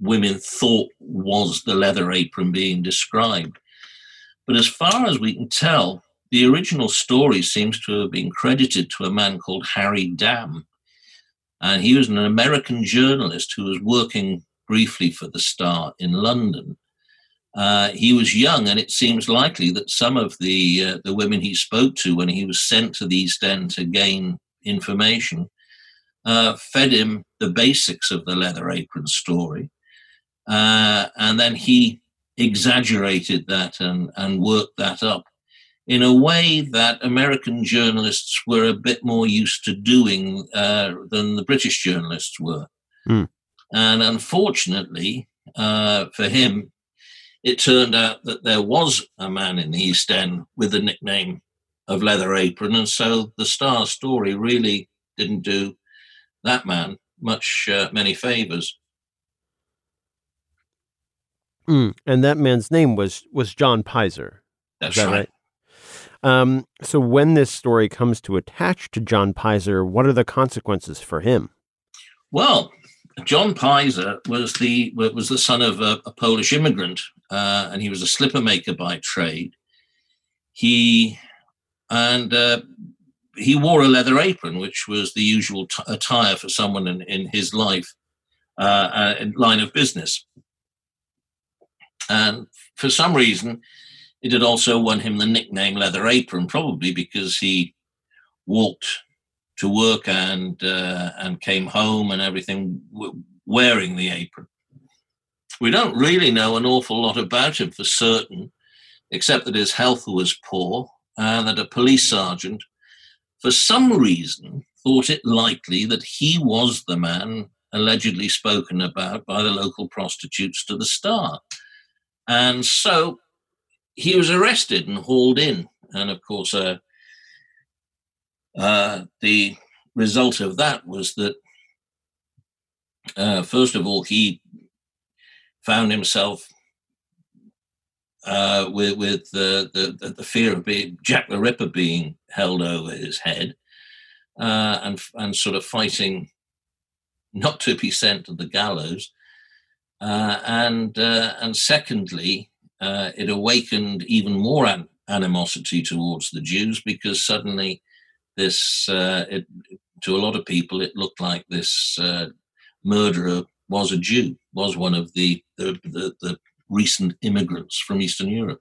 women thought was the leather apron being described. But as far as we can tell, the original story seems to have been credited to a man called Harry Dam. And he was an American journalist who was working briefly for The Star in London. He was young, and it seems likely that some of the women he spoke to when he was sent to the East End to gain information, fed him the basics of the leather apron story. And then he exaggerated that and worked that up in a way that American journalists were a bit more used to doing than the British journalists were. Mm. And unfortunately for him, it turned out that there was a man in the East End with the nickname of Leather Apron, and so The Star story really didn't do that man many favours. Mm, and that man's name was John Pizer. That's right. So when this story comes to attach to John Pizer, what are the consequences for him? Well, John Pizer was the son of a Polish immigrant, and he was a slipper maker by trade. He wore a leather apron, which was the usual attire for someone in his life and line of business. And for some reason, it had also won him the nickname Leather Apron, probably because he walked to work and came home and everything wearing the apron. We don't really know an awful lot about him for certain, except that his health was poor, and that a police sergeant, for some reason, thought it likely that he was the man allegedly spoken about by the local prostitutes to The Star. And so he was arrested and hauled in. And of course, the result of that was that, first of all, he found himself with the fear of being Jack the Ripper being held over his head, and sort of fighting not to be sent to the gallows. And secondly, it awakened even more animosity towards the Jews, because suddenly this, to a lot of people, it looked like this murderer was a Jew, was one of the recent immigrants from Eastern Europe.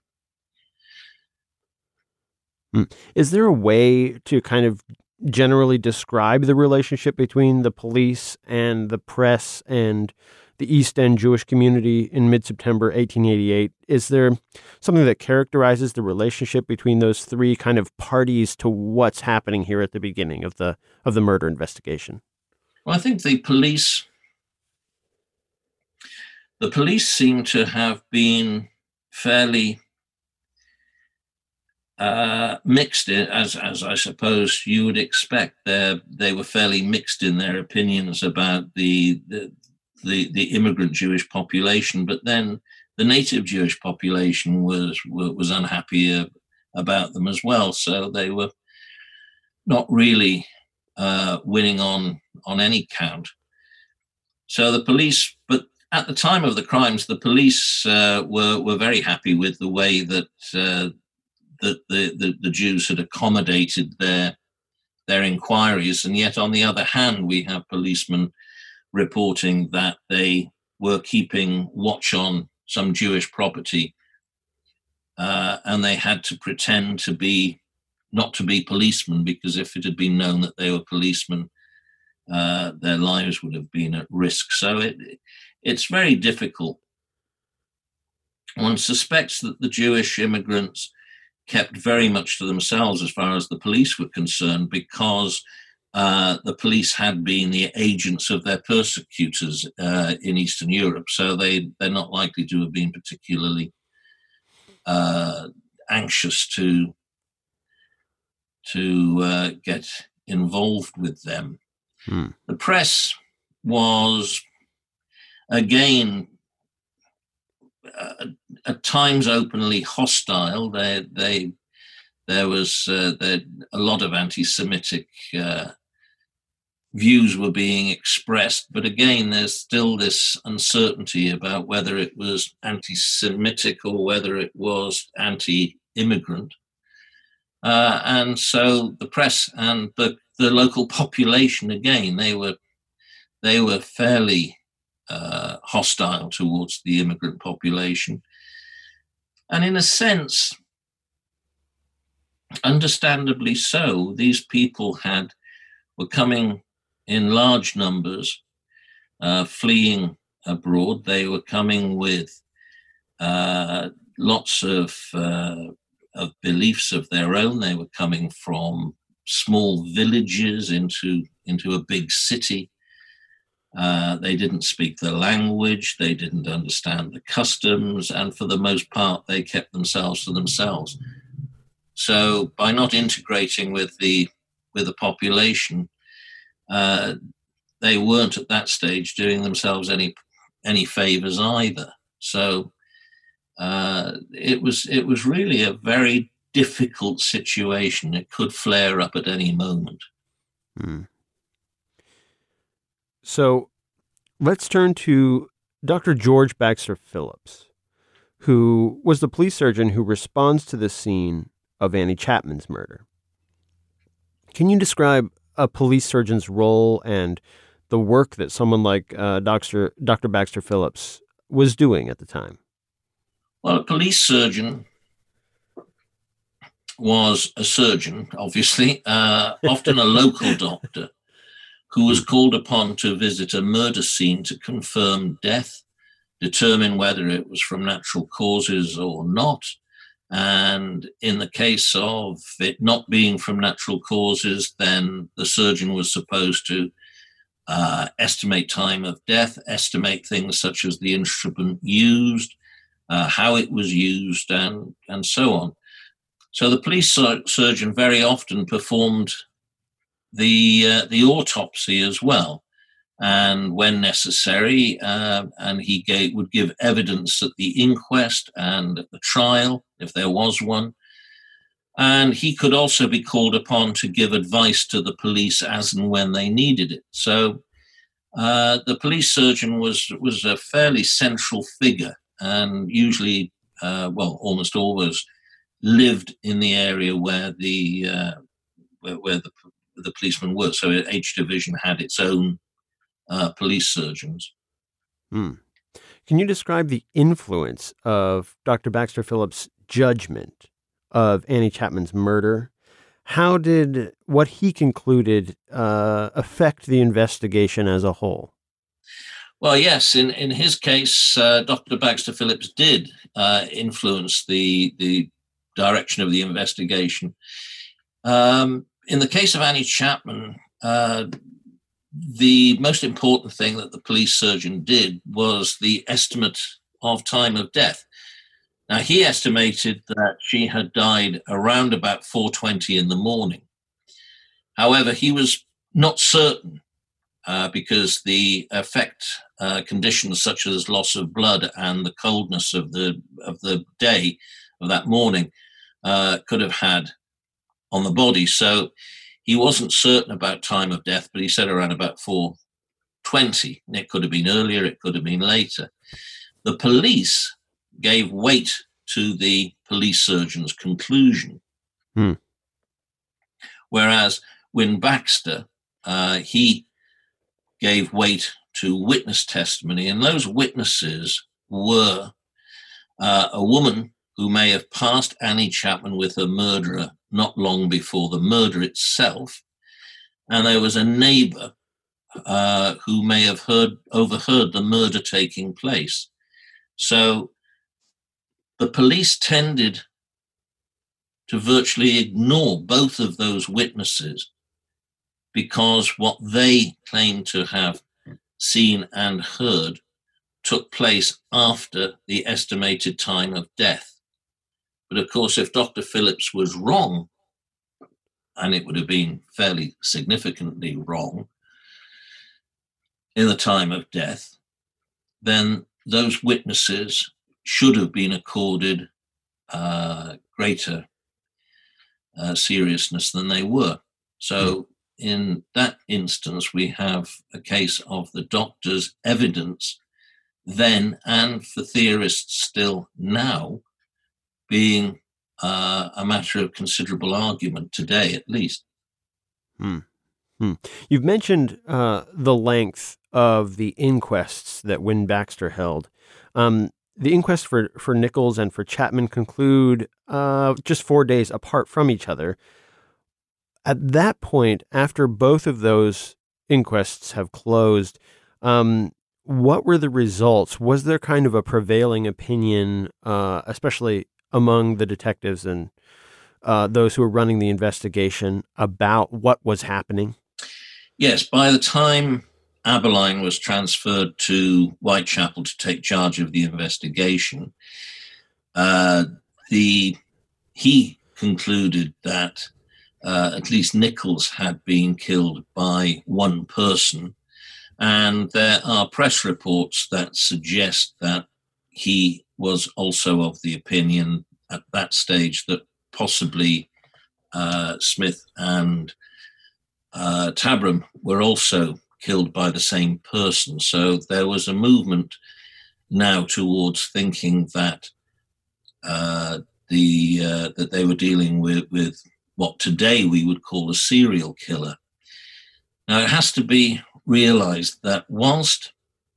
Is there a way to kind of generally describe the relationship between the police and the press and the East End Jewish community in mid-September 1888? Is there something that characterizes the relationship between those three kind of parties to what's happening here at the beginning of the murder investigation? Well, I think the police seem to have been fairly mixed, as I suppose you would expect. They were fairly mixed in their opinions about the immigrant Jewish population, but then the native Jewish population was unhappy about them as well. So they were not really winning on any count. So the police, but at the time of the crimes, the police were very happy with the way that the Jews had accommodated their inquiries, and yet on the other hand, we have policemen reporting that they were keeping watch on some Jewish property, and they had to pretend to be, not to be policemen, because if it had been known that they were policemen, their lives would have been at risk. So it's very difficult. One suspects that the Jewish immigrants kept very much to themselves as far as the police were concerned, because the police had been the agents of their persecutors in Eastern Europe, so they're not likely to have been particularly anxious to get involved with them. Hmm. The press was, again, at times openly hostile. There was a lot of anti-Semitic views were being expressed, but again, there's still this uncertainty about whether it was anti-Semitic or whether it was anti-immigrant. And so the press and the local population, again, they were fairly hostile towards the immigrant population. And in a sense, understandably so, these people were coming in large numbers, fleeing abroad. They were coming with lots of beliefs of their own. They were coming from small villages into a big city. They didn't speak the language. They didn't understand the customs, and for the most part, they kept themselves to themselves. So by not integrating with the population, they weren't at that stage doing themselves any favors either. So it was really a very difficult situation. It could flare up at any moment. Mm. So let's turn to Dr. George Baxter Phillips, who was the police surgeon who responds to this scene of Annie Chapman's murder. Can you describe a police surgeon's role and the work that someone like Dr. Baxter Phillips was doing at the time? Well, a police surgeon was a surgeon, obviously, often a local doctor, who was called upon to visit a murder scene to confirm death, determine whether it was from natural causes or not, and in the case of it not being from natural causes, then the surgeon was supposed to estimate time of death, estimate things such as the instrument used, how it was used, and so on. So the police surgeon very often performed the autopsy as well, and when necessary, and he would give evidence at the inquest and at the trial, if there was one. And he could also be called upon to give advice to the police as and when they needed it. So the police surgeon was a fairly central figure and usually, almost always lived in the area where the policemen were. So H Division had its own police surgeons. Mm. Can you describe the influence of Dr. Baxter Phillips' judgment of Annie Chapman's murder? How did what he concluded affect the investigation as a whole? Well, yes, in his case, Dr. Baxter Phillips did influence the direction of the investigation. In the case of Annie Chapman, the most important thing that the police surgeon did was the estimate of time of death. Now, he estimated that she had died around about 4:20 in the morning. However, he was not certain because the conditions such as loss of blood and the coldness of the day of that morning could have had on the body. So he wasn't certain about time of death, but he said around about 4:20. It could have been earlier, it could have been later. The police gave weight to the police surgeon's conclusion. Hmm. Whereas Wynne Baxter, he gave weight to witness testimony, and those witnesses were a woman who may have passed Annie Chapman with her murderer not long before the murder itself, and there was a neighbour who may have overheard the murder taking place. So the police tended to virtually ignore both of those witnesses because what they claimed to have seen and heard took place after the estimated time of death. But of course, if Dr. Phillips was wrong, and it would have been fairly significantly wrong in the time of death, then those witnesses should have been accorded greater seriousness than they were. So in that instance, we have a case of the doctor's evidence then, and for theorists still now, being a matter of considerable argument today, at least. Hmm. Hmm. You've mentioned the length of the inquests that Wynne Baxter held. The inquests for Nichols and for Chapman conclude just 4 days apart from each other. At that point, after both of those inquests have closed, what were the results? Was there kind of a prevailing opinion, especially among the detectives and those who were running the investigation, about what was happening? Yes, by the time Abberline was transferred to Whitechapel to take charge of the investigation, he concluded that at least Nichols had been killed by one person, and there are press reports that suggest that he was also of the opinion at that stage that possibly Smith and Tabram were also killed by the same person. So there was a movement now towards thinking that that they were dealing with what today we would call a serial killer. Now, it has to be realized that whilst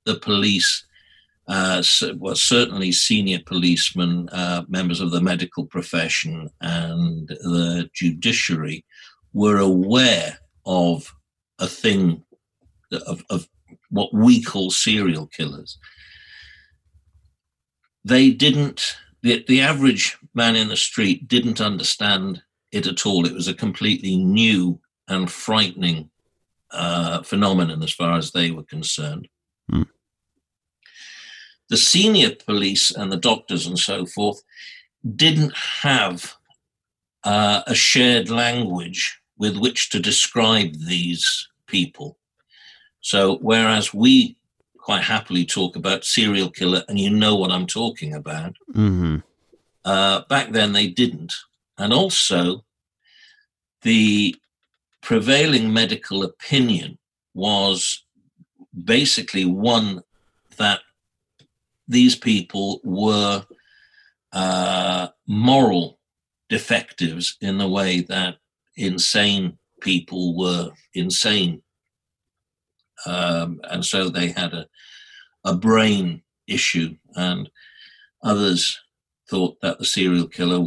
the police, certainly senior policemen, members of the medical profession and the judiciary, were aware of a thing, of what we call serial killers. They didn't, the average man in the street didn't understand it at all. It was a completely new and frightening phenomenon as far as they were concerned. Mm. The senior police and the doctors and so forth didn't have a shared language with which to describe these people. So whereas we quite happily talk about serial killer, and you know what I'm talking about, mm-hmm. Back then they didn't. And also the prevailing medical opinion was basically one that these people were moral defectives in the way that insane people were insane. And so they had a brain issue, and others thought that the serial killer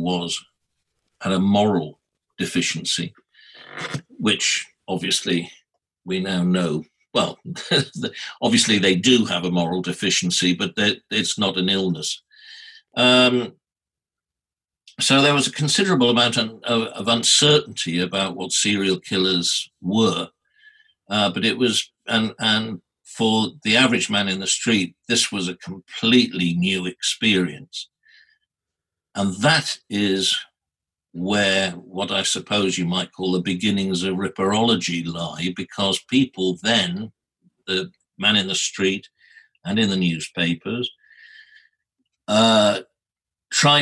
had a moral deficiency, which obviously we now know. Well, obviously they do have a moral deficiency, but it's not an illness. So there was a considerable amount of uncertainty about what serial killers were, but it was, and for the average man in the street, this was a completely new experience. And that is where what I suppose you might call the beginnings of ripperology lie, because people then, the man in the street and in the newspapers, tried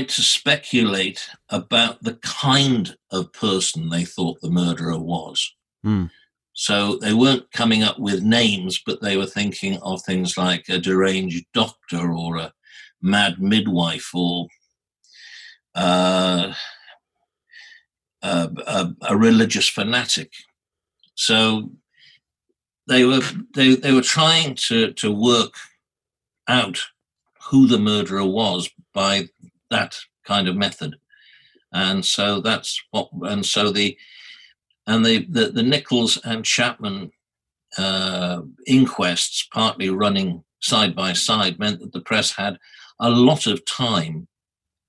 to speculate about the kind of person they thought the murderer was. Mm. So they weren't coming up with names, but they were thinking of things like a deranged doctor or a mad midwife or a religious fanatic. So they were trying to work out who the murderer was by that kind of method, and so that's what. And so the Nichols and Chapman inquests, partly running side by side, meant that the press had a lot of time,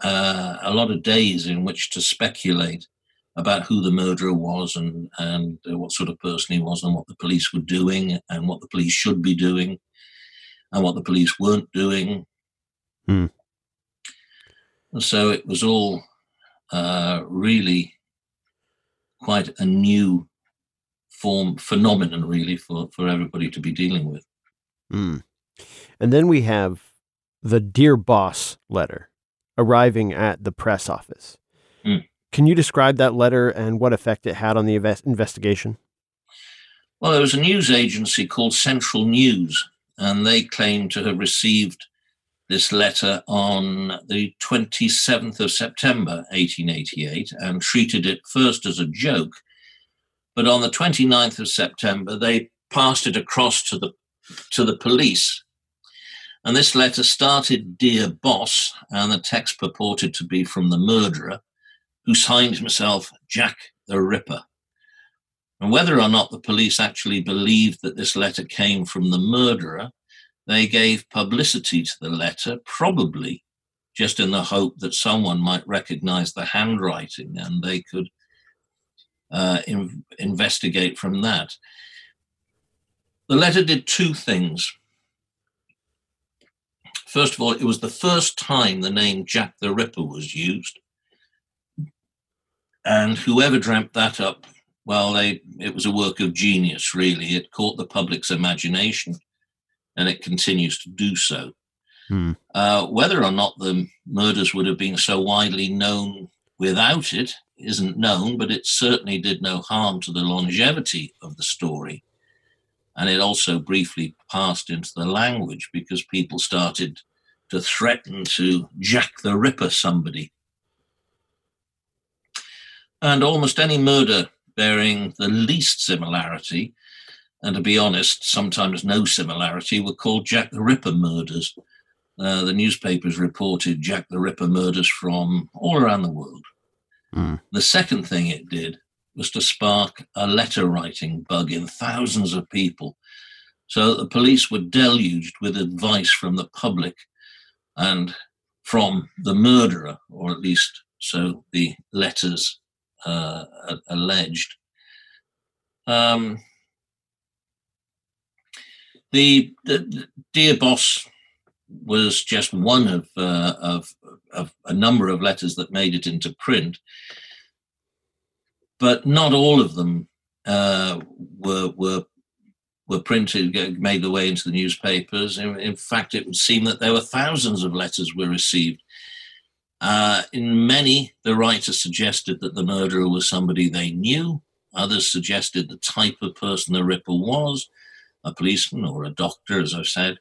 a lot of days in which to speculate about who the murderer was and what sort of person he was and what the police were doing and what the police should be doing and what the police weren't doing. Mm. And so it was all really quite a new phenomenon, really, for everybody to be dealing with. Mm. And then we have the Dear Boss letter arriving at the press office. Mm. Can you describe that letter and what effect it had on the investigation? Well, there was a news agency called Central News, and they claimed to have received this letter on the 27th of September, 1888, and treated it first as a joke. But on the 29th of September, they passed it across to the police. And this letter started, "Dear Boss," and the text purported to be from the murderer, who signed himself Jack the Ripper. And whether or not the police actually believed that this letter came from the murderer, they gave publicity to the letter, probably just in the hope that someone might recognize the handwriting and they could investigate from that. The letter did two things. First of all, it was the first time the name Jack the Ripper was used. And whoever dreamt that up, well, it was a work of genius, really. It caught the public's imagination, and it continues to do so. Hmm. Whether or not the murders would have been so widely known without it isn't known, but it certainly did no harm to the longevity of the story. And it also briefly passed into the language because people started to threaten to Jack the Ripper somebody. And almost any murder bearing the least similarity, and to be honest, sometimes no similarity, were called Jack the Ripper murders. The newspapers reported Jack the Ripper murders from all around the world. Mm. The second thing it did was to spark a letter-writing bug in thousands of people, so that the police were deluged with advice from the public and from the murderer, or at least so the letters alleged. The Dear Boss was just one of a number of letters that made it into print, but not all of them were were printed, made their way into the newspapers. In fact, it would seem that there were thousands of letters were received. In many, the writer suggested that the murderer was somebody they knew. Others suggested the type of person the Ripper was, a policeman or a doctor, as I've said,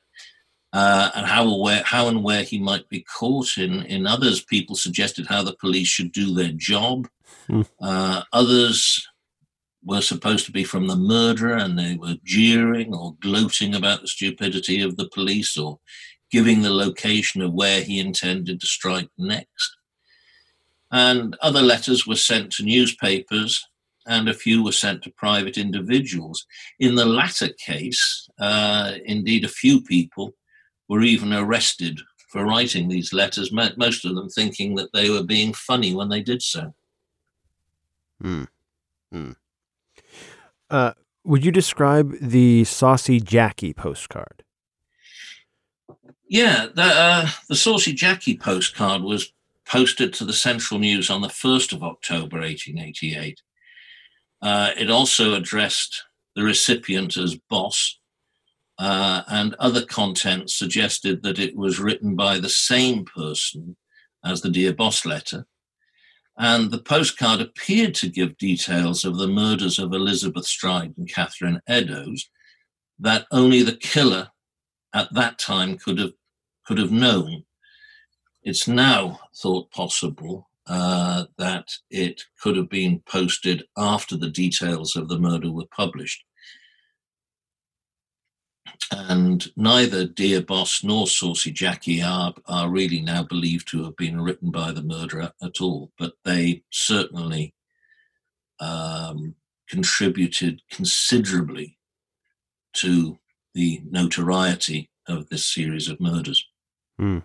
and how and where he might be caught. In others, people suggested how the police should do their job. Others were supposed to be from the murderer, and they were jeering or gloating about the stupidity of the police or giving the location of where he intended to strike next. And other letters were sent to newspapers, and a few were sent to private individuals. In the latter case, indeed, a few people were even arrested for writing these letters, most of them thinking that they were being funny when they did so. Would you describe the Saucy Jackie postcard? Yeah, the Saucy Jackie postcard was posted to the Central News on the 1st of October 1888. It also addressed the recipient as boss, and other content suggested that it was written by the same person as the Dear Boss letter. And the postcard appeared to give details of the murders of Elizabeth Stride and Catherine Eddowes that only the killer at that time could have known. It's now thought possible that it could have been posted after the details of the murder were published. And neither Dear Boss nor Saucy Jackie are really now believed to have been written by the murderer at all, but they certainly contributed considerably to the notoriety of this series of murders. Now,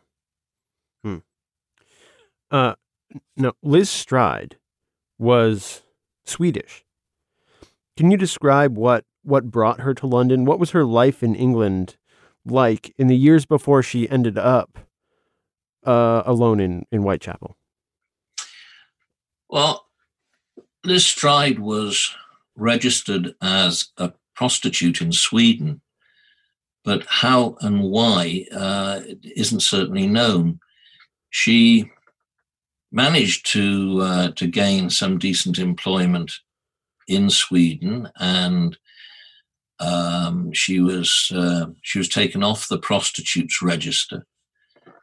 Liz Stride was Swedish. Can you describe what brought her to London? What was her life in England like in the years before she ended up alone in Whitechapel? Well, Liz Stride was registered as a prostitute in Sweden, but how and why isn't certainly known. She managed to gain some decent employment in Sweden, and she was taken off the prostitutes register,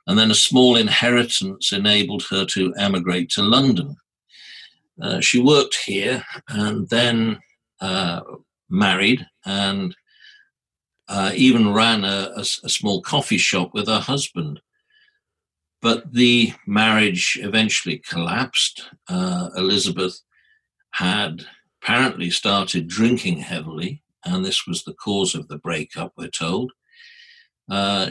and then a small inheritance enabled her to emigrate to London. She worked here and then married and even ran a small coffee shop with her husband. But the marriage eventually collapsed. Elizabeth had apparently started drinking heavily, and this was the cause of the breakup, we're told.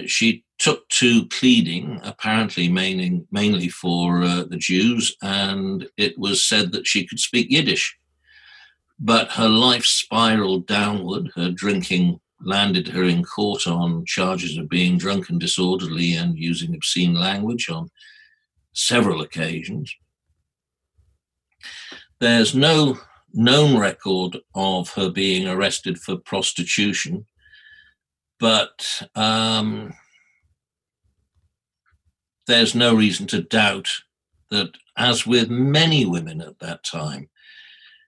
She took to pleading, apparently mainly for the Jews, and it was said that she could speak Yiddish. But her life spiraled downward. Her drinking landed her in court on charges of being drunk and disorderly and using obscene language on several occasions. There's no known record of her being arrested for prostitution, but there's no reason to doubt that, as with many women at that time,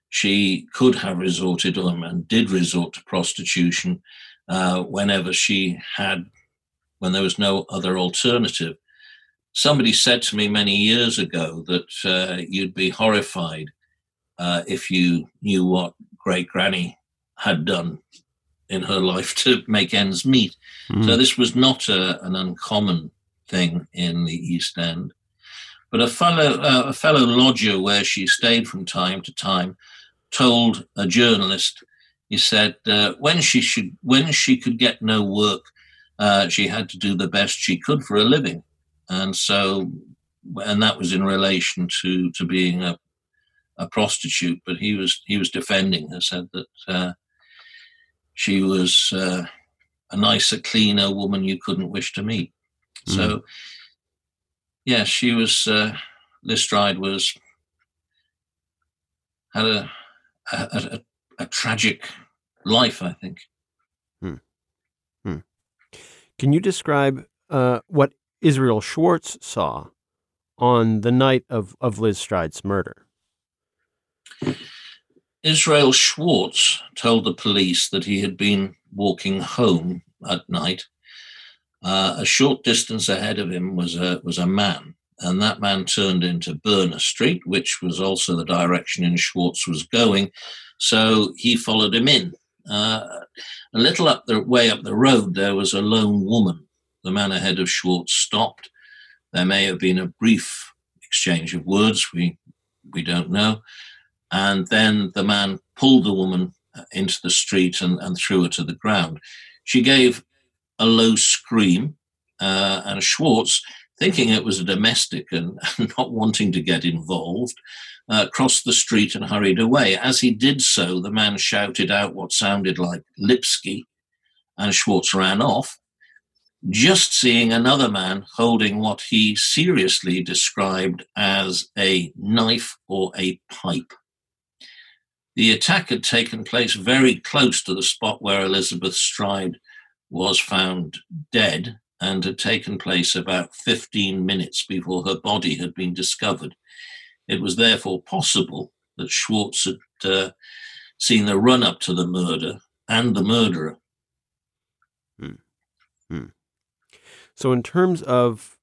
she could have resorted and did resort to prostitution when there was no other alternative. Somebody said to me many years ago that you'd be horrified if you knew what Great Granny had done in her life to make ends meet. So this was not an uncommon thing in the East End. But a fellow lodger where she stayed from time to time told a journalist, he said, when she could get no work, she had to do the best she could for a living. And that was in relation to being a prostitute, but he was defending her, said that she was a nicer, cleaner woman you couldn't wish to meet. So, yeah, she was, Liz Stride had a tragic life, I think. Can you describe what Israel Schwartz saw on the night of Liz Stride's murder? Israel Schwartz told the police that he had been walking home at night. A short distance ahead of him was a man, and that man turned into Berner Street, which was also the direction in Schwartz was going, so he followed him in. A little up the way up the road, there was a lone woman. The man ahead of Schwartz stopped. There may have been a brief exchange of words, we don't know. And then the man pulled the woman into the street and threw her to the ground. She gave a low scream, and Schwartz, thinking it was a domestic and not wanting to get involved, crossed the street and hurried away. As he did so, the man shouted out what sounded like Lipsky, and Schwartz ran off, just seeing another man holding what he seriously described as a knife or a pipe. The attack had taken place very close to the spot where Elizabeth Stride was found dead, and had taken place about 15 minutes before her body had been discovered. It was therefore possible that Schwartz had seen the run-up to the murder and the murderer. So in terms of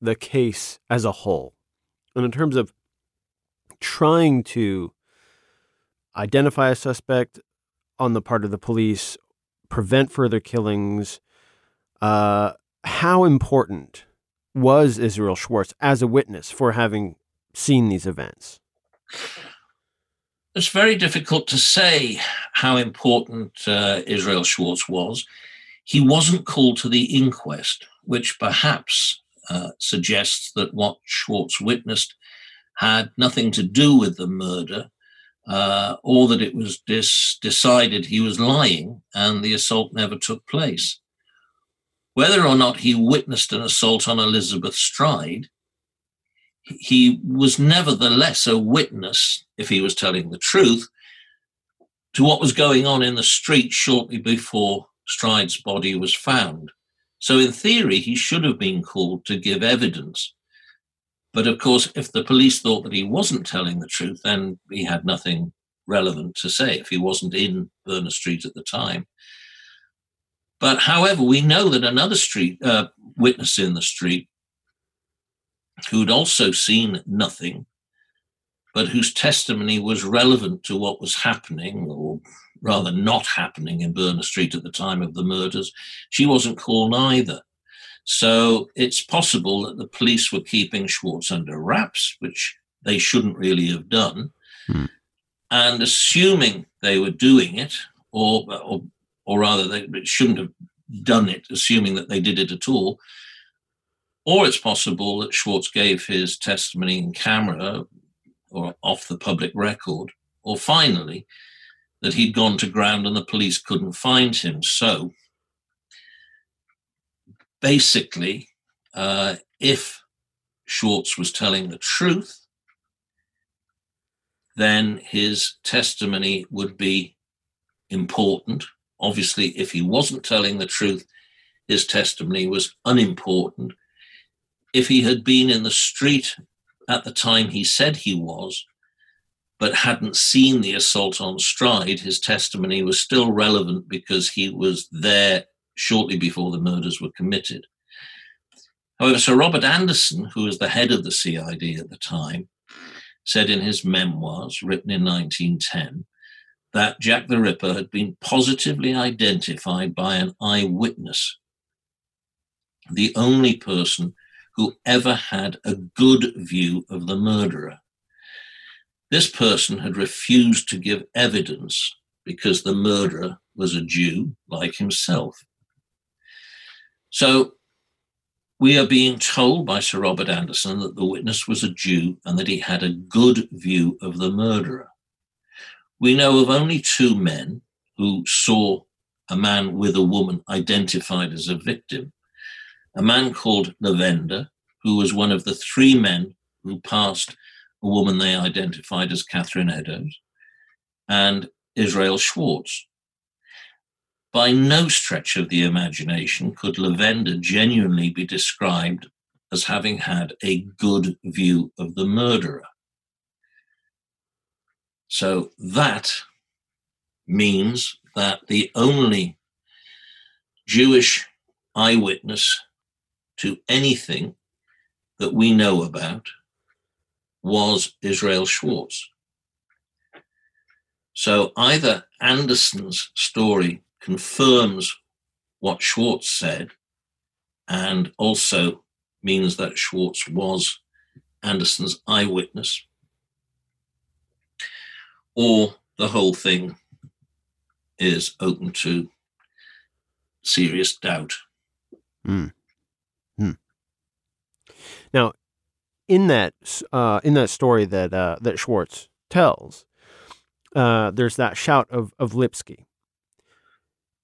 the case as a whole, and in terms of trying to identify a suspect on the part of the police, prevent further killings, how important was Israel Schwartz as a witness for having seen these events? It's very difficult to say how important Israel Schwartz was. He wasn't called to the inquest, which perhaps suggests that what Schwartz witnessed had nothing to do with the murder, or that it was decided he was lying and the assault never took place. Whether or not he witnessed an assault on Elizabeth Stride, he was nevertheless a witness, if he was telling the truth, to what was going on in the street shortly before Stride's body was found. So in theory, he should have been called to give evidence. But of course, if the police thought that he wasn't telling the truth, then he had nothing relevant to say if he wasn't in Berner Street at the time. But however, we know that another witness in the street who'd also seen nothing, but whose testimony was relevant to what was happening, or rather not happening, in Berner Street at the time of the murders, she wasn't called either. So it's possible that the police were keeping Schwartz under wraps, which they shouldn't really have done. And assuming they were doing it, or rather they shouldn't have done it, assuming that they did it at all. Or it's possible that Schwartz gave his testimony in camera or off the public record, or finally, that he'd gone to ground and the police couldn't find him. So basically, if Schwartz was telling the truth, then his testimony would be important. Obviously, if he wasn't telling the truth, his testimony was unimportant. If he had been in the street at the time he said he was, but hadn't seen the assault on Stride, his testimony was still relevant because he was there shortly before the murders were committed. However, Sir Robert Anderson, who was the head of the CID at the time, said in his memoirs, written in 1910, that Jack the Ripper had been positively identified by an eyewitness, the only person who ever had a good view of the murderer. This person had refused to give evidence because the murderer was a Jew like himself. So we are being told by Sir Robert Anderson that the witness was a Jew and that he had a good view of the murderer. We know of only two men who saw a man with a woman identified as a victim. A man called Lavender, who was one of the three men who passed a woman they identified as Catherine Eddowes, and Israel Schwartz. By no stretch of the imagination could Lavender genuinely be described as having had a good view of the murderer. So that means that the only Jewish eyewitness to anything that we know about was Israel Schwartz. So either Anderson's story confirms what Schwartz said and also means that Schwartz was Anderson's eyewitness, or the whole thing is open to serious doubt. Mm. Mm. Now, in that story that Schwartz tells, there's that shout of Lipsky.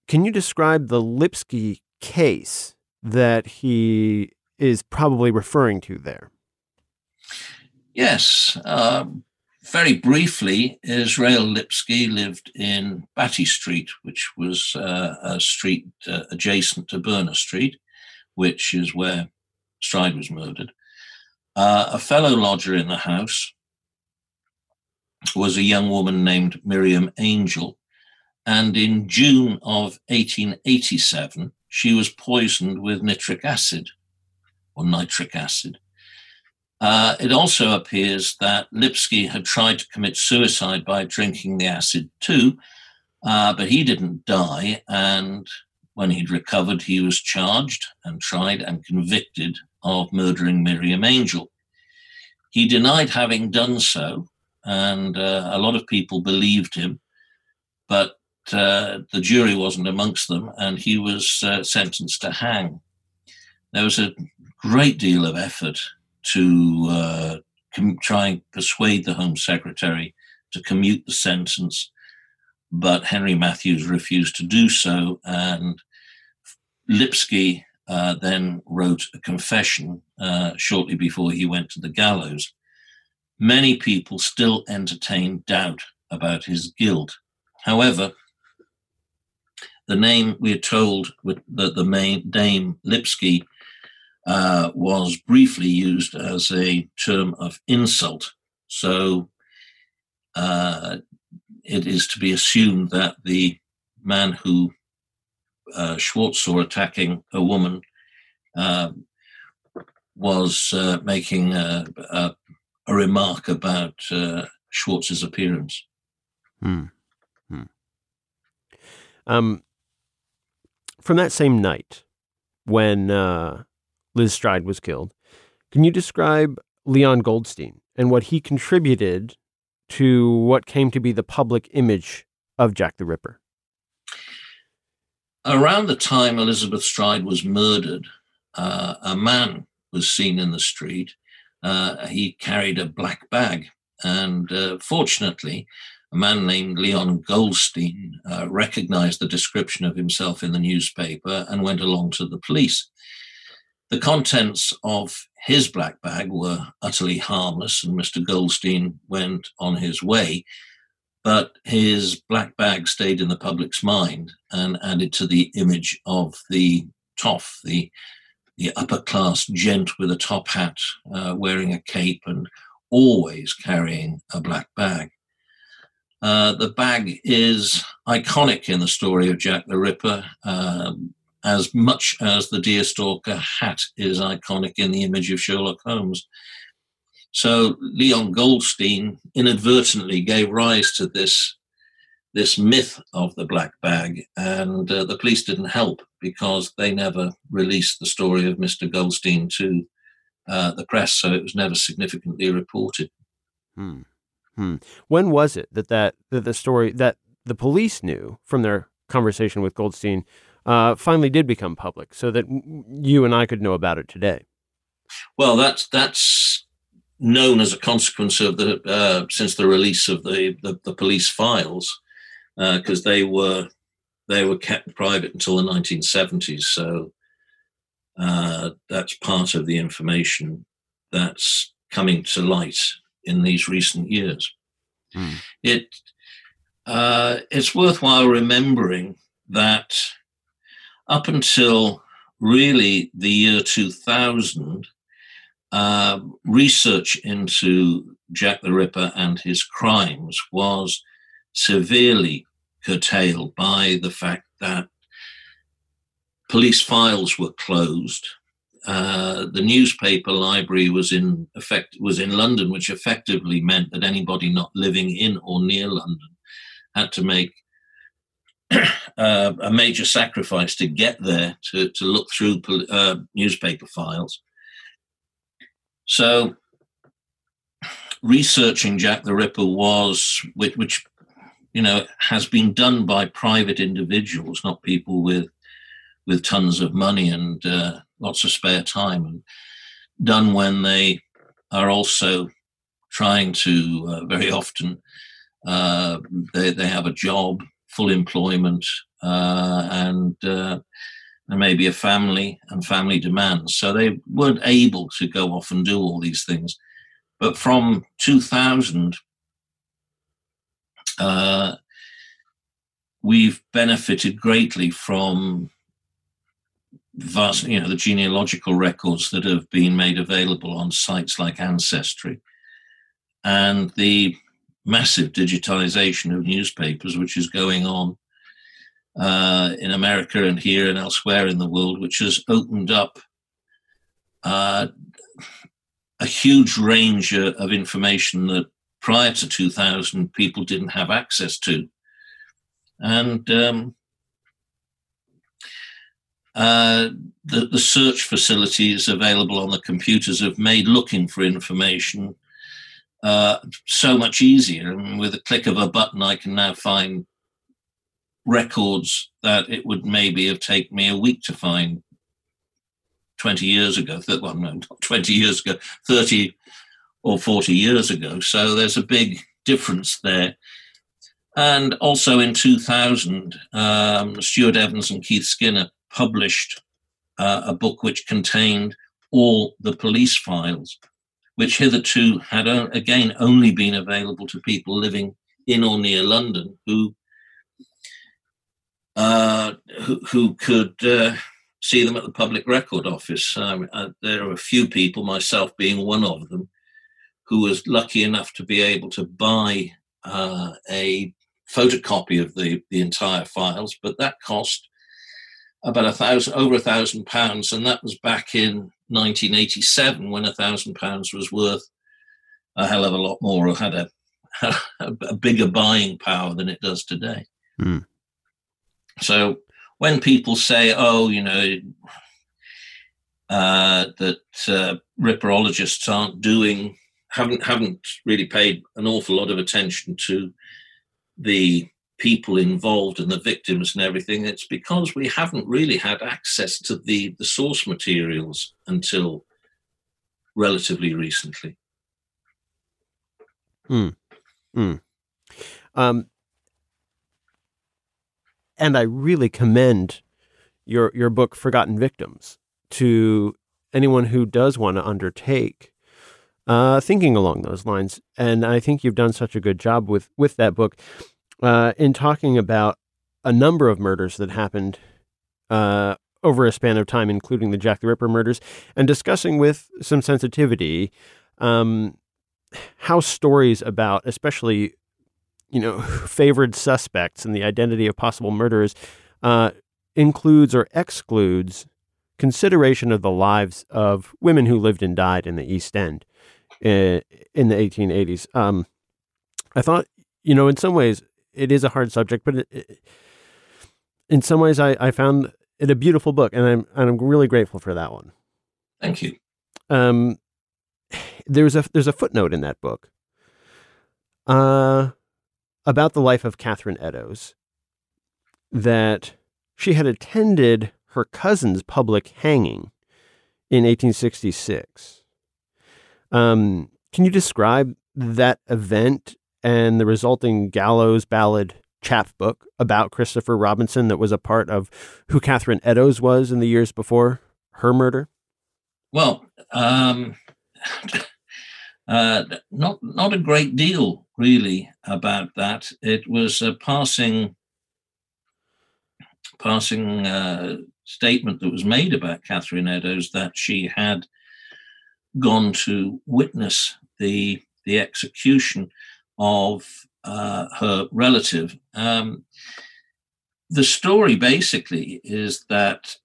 Can you describe the Lipsky case that he is probably referring to there? Yes. Very briefly, Israel Lipsky lived in Batty Street, which was a street adjacent to Berner Street, which is where Stride was murdered. A fellow lodger in the house was a young woman named Miriam Angel, and in June of 1887, she was poisoned with nitric acid, or nitric acid. It also appears that Lipsky had tried to commit suicide by drinking the acid too, but he didn't die, and when he'd recovered, he was charged and tried and convicted of murdering Miriam Angel. He denied having done so, and a lot of people believed him, but the jury wasn't amongst them, and he was sentenced to hang. There was a great deal of effort to try and persuade the Home Secretary to commute the sentence, but Henry Matthews refused to do so, and Lipsky then wrote a confession shortly before he went to the gallows. Many people still entertain doubt about his guilt. However, the name, we're told that the name Lipsky was briefly used as a term of insult. So it is to be assumed that the man who Schwartz saw attacking a woman was making a remark about Schwartz's appearance. Hmm. Hmm. From that same night, when Liz Stride was killed, can you describe Leon Goldstein and what he contributed to what came to be the public image of Jack the Ripper? Around the time Elizabeth Stride was murdered, a man was seen in the street. He carried a black bag, and fortunately, a man named Leon Goldstein recognized the description of himself in the newspaper and went along to the police. The contents of his black bag were utterly harmless, and Mr. Goldstein went on his way, but his black bag stayed in the public's mind and added to the image of the toff, the upper-class gent with a top hat, wearing a cape and always carrying a black bag. The bag is iconic in the story of Jack the Ripper, as much as the deerstalker hat is iconic in the image of Sherlock Holmes. So Leon Goldstein inadvertently gave rise to this myth of the black bag, and the police didn't help because they never released the story of Mr. Goldstein to the press, so it was never significantly reported. Hmm. Hmm. When was it that the story that the police knew from their conversation with Goldstein finally did become public, so that you and I could know about it today? Well, that's known as a consequence of the since the release of the police files, because they were kept private until the 1970s. So that's part of the information that's coming to light in these recent years. Mm. It's worthwhile remembering that up until really the year 2000, research into Jack the Ripper and his crimes was severely curtailed by the fact that police files were closed. The newspaper library was in London, which effectively meant that anybody not living in or near London had to make a major sacrifice to get there to look through newspaper files. So researching Jack the Ripper was, which you know, has been done by private individuals, not people with tons of money and lots of spare time, and done when they are also trying to very often they have a job, full employment, and there may be a family and family demands. So they weren't able to go off and do all these things. But from 2000, we've benefited greatly from vast, you know, the genealogical records that have been made available on sites like Ancestry, and the massive digitization of newspapers, which is going on in America and here and elsewhere in the world, which has opened up a huge range of information that prior to 2000 people didn't have access to. And the search facilities available on the computers have made looking for information so much easier. And with a click of a button, I can now find records that it would maybe have taken me a week to find 20 years ago, 20 years ago, 30 or 40 years ago. So there's a big difference there. And also in 2000, Stuart Evans and Keith Skinner published a book which contained all the police files, which hitherto had, again, only been available to people living in or near London who could see them at the Public Record Office. There are a few people, myself being one of them, who was lucky enough to be able to buy a photocopy of the entire files, but that cost about over £1,000, and that was back in 1987 when £1,000 was worth a hell of a lot more, or had a bigger buying power than it does today. Mm. So when people say, oh, you know, that ripperologists haven't really paid an awful lot of attention to the people involved and the victims and everything, it's because we haven't really had access to the source materials until relatively recently. Mm. Mm. And I really commend your book, Forgotten Victims, to anyone who does want to undertake thinking along those lines. And I think you've done such a good job with that book in talking about a number of murders that happened over a span of time, including the Jack the Ripper murders, and discussing with some sensitivity how stories about, especially, you know, favored suspects and the identity of possible murderers includes or excludes consideration of the lives of women who lived and died in the East End in the 1880s. I thought, you know, in some ways it is a hard subject, but in some ways I found it a beautiful book, and I'm really grateful for that one. Thank you. There's a footnote in that book about the life of Catherine Eddowes, that she had attended her cousin's public hanging in 1866. Can you describe that event and the resulting gallows ballad chapbook about Christopher Robinson that was a part of who Catherine Eddowes was in the years before her murder? Well, not a great deal, really, about that. It was a passing passing statement that was made about Catherine Eddowes, that she had gone to witness the execution of her relative. The story basically is that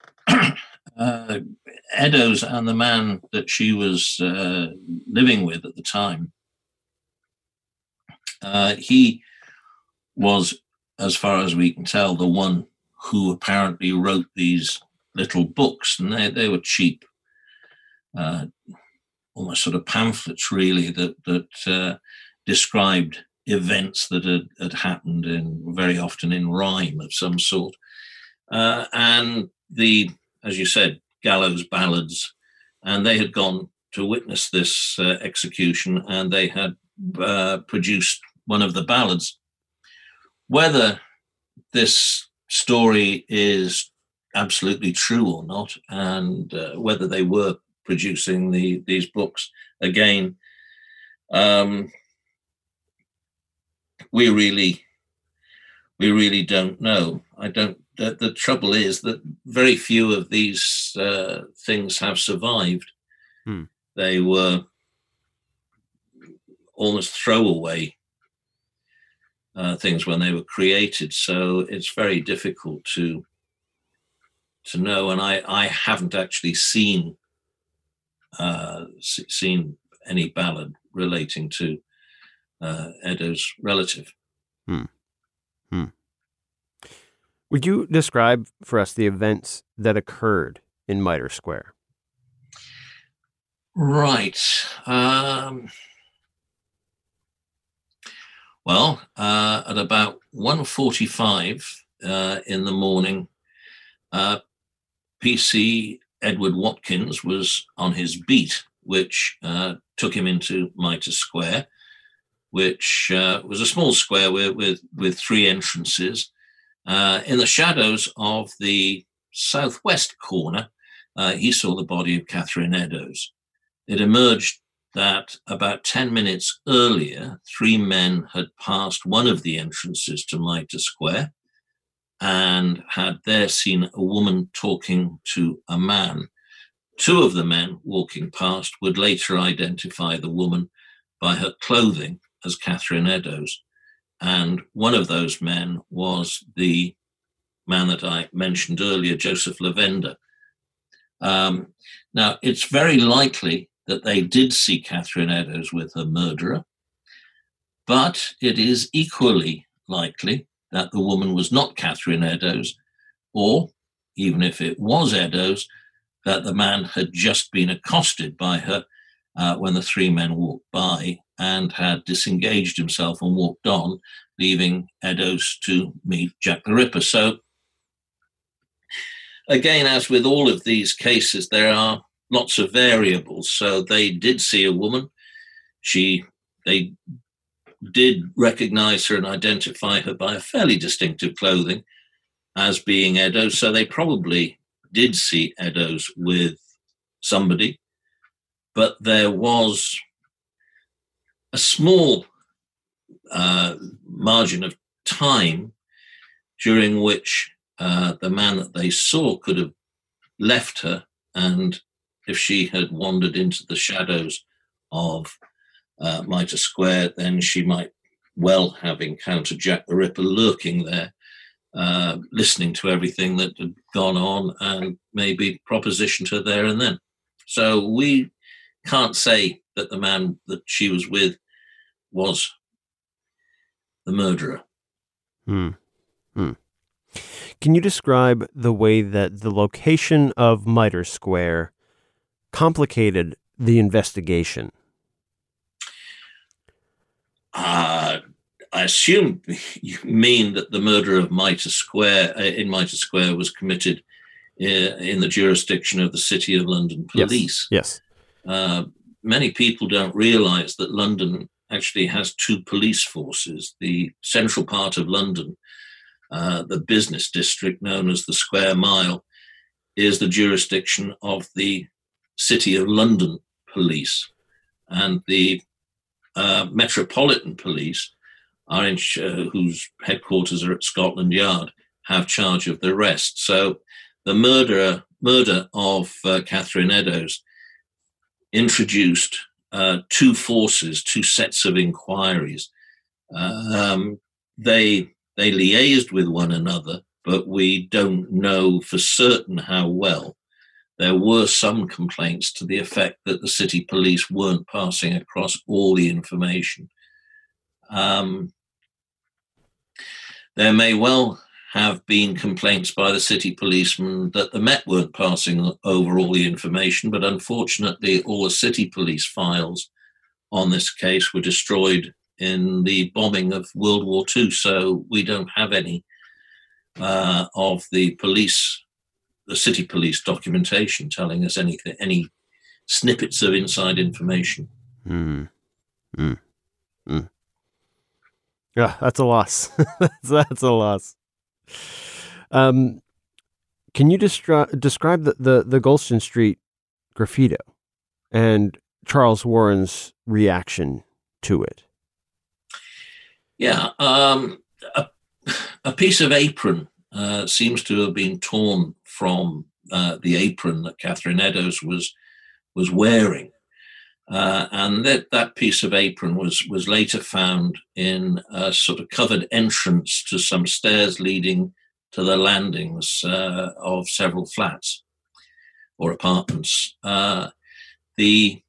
Eddowes and the man that she was living with at the time, he was, as far as we can tell, the one who apparently wrote these little books, and they were cheap, almost sort of pamphlets, really, that described events that had happened, in very often in rhyme of some sort, and the, as you said, gallows ballads, and they had gone to witness this execution, and they had produced one of the ballads. Whether this story is absolutely true or not, and whether they were producing these books, again, we really don't know. I don't. The trouble is that very few of these things have survived. Hmm. They were almost throwaway things when they were created, so it's very difficult to know. And I haven't actually seen any ballad relating to Eddowes' relative. Hmm. Hmm. Would you describe for us the events that occurred in Mitre Square? Right. At about 1:45 in the morning, PC Edward Watkins was on his beat, which took him into Mitre Square, which was a small square with three entrances. In the shadows of the southwest corner, he saw the body of Catherine Eddowes. It emerged that about 10 minutes earlier, three men had passed one of the entrances to Mitre Square and had there seen a woman talking to a man. Two of the men walking past would later identify the woman by her clothing as Catherine Eddowes. And one of those men was the man that I mentioned earlier, Joseph Lavender. Now, it's very likely that they did see Catherine Eddowes with her murderer, but it is equally likely that the woman was not Catherine Eddowes, or, even if it was Eddowes, that the man had just been accosted by her when the three men walked by, and had disengaged himself and walked on, leaving Eddowes to meet Jack the Ripper. So, again, as with all of these cases, there are lots of variables. So they did see a woman. They did recognize her and identify her by a fairly distinctive clothing as being Eddowes. So they probably did see Eddowes with somebody, but there was a small margin of time during which the man that they saw could have left her, and if she had wandered into the shadows of Mitre Square, then she might well have encountered Jack the Ripper lurking there, listening to everything that had gone on, and maybe propositioned her there and then. So we can't say that the man that she was with was the murderer. Hmm. Hmm. Can you describe the way that the location of Mitre Square complicated the investigation? I assume you mean that the murder of Mitre Square was committed in the jurisdiction of the City of London Police. Yes. Many people don't realise that London actually has two police forces. The central part of London, the business district known as the Square Mile, is the jurisdiction of the City of London Police. And the Metropolitan Police, whose headquarters are at Scotland Yard, have charge of the rest. So the murder of Catherine Eddowes introduced two forces, two sets of inquiries. They liaised with one another, but we don't know for certain how well. There were some complaints to the effect that the city police weren't passing across all the information. There may well have been complaints by the city policemen that the Met weren't passing over all the information, but unfortunately all the city police files on this case were destroyed in the bombing of World War II, so we don't have any of the city police documentation telling us anything, any snippets of inside information. Mm. Mm. Mm. Yeah, that's a loss. That's a loss. Can you describe the Goldstein Street graffito and Charles Warren's reaction to it? Yeah, a piece of apron seems to have been torn from the apron that Catherine Eddowes was wearing. And that piece of apron was later found in a sort of covered entrance to some stairs leading to the landings of several flats or apartments. The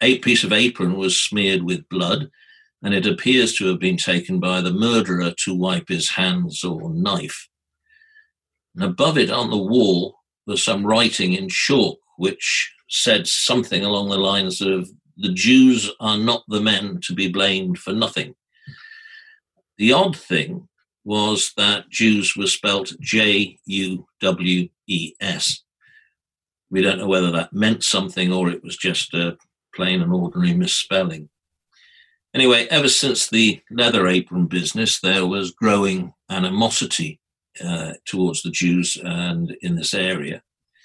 piece of apron was smeared with blood, and it appears to have been taken by the murderer to wipe his hands or knife. And above it on the wall was some writing in chalk, which said something along the lines of, "The Jews are not the men to be blamed for nothing." The odd thing was that Jews was spelt Juwes. We don't know whether that meant something or it was just a plain and ordinary misspelling. Anyway, ever since the leather apron business, there was growing animosity towards the Jews and in this area.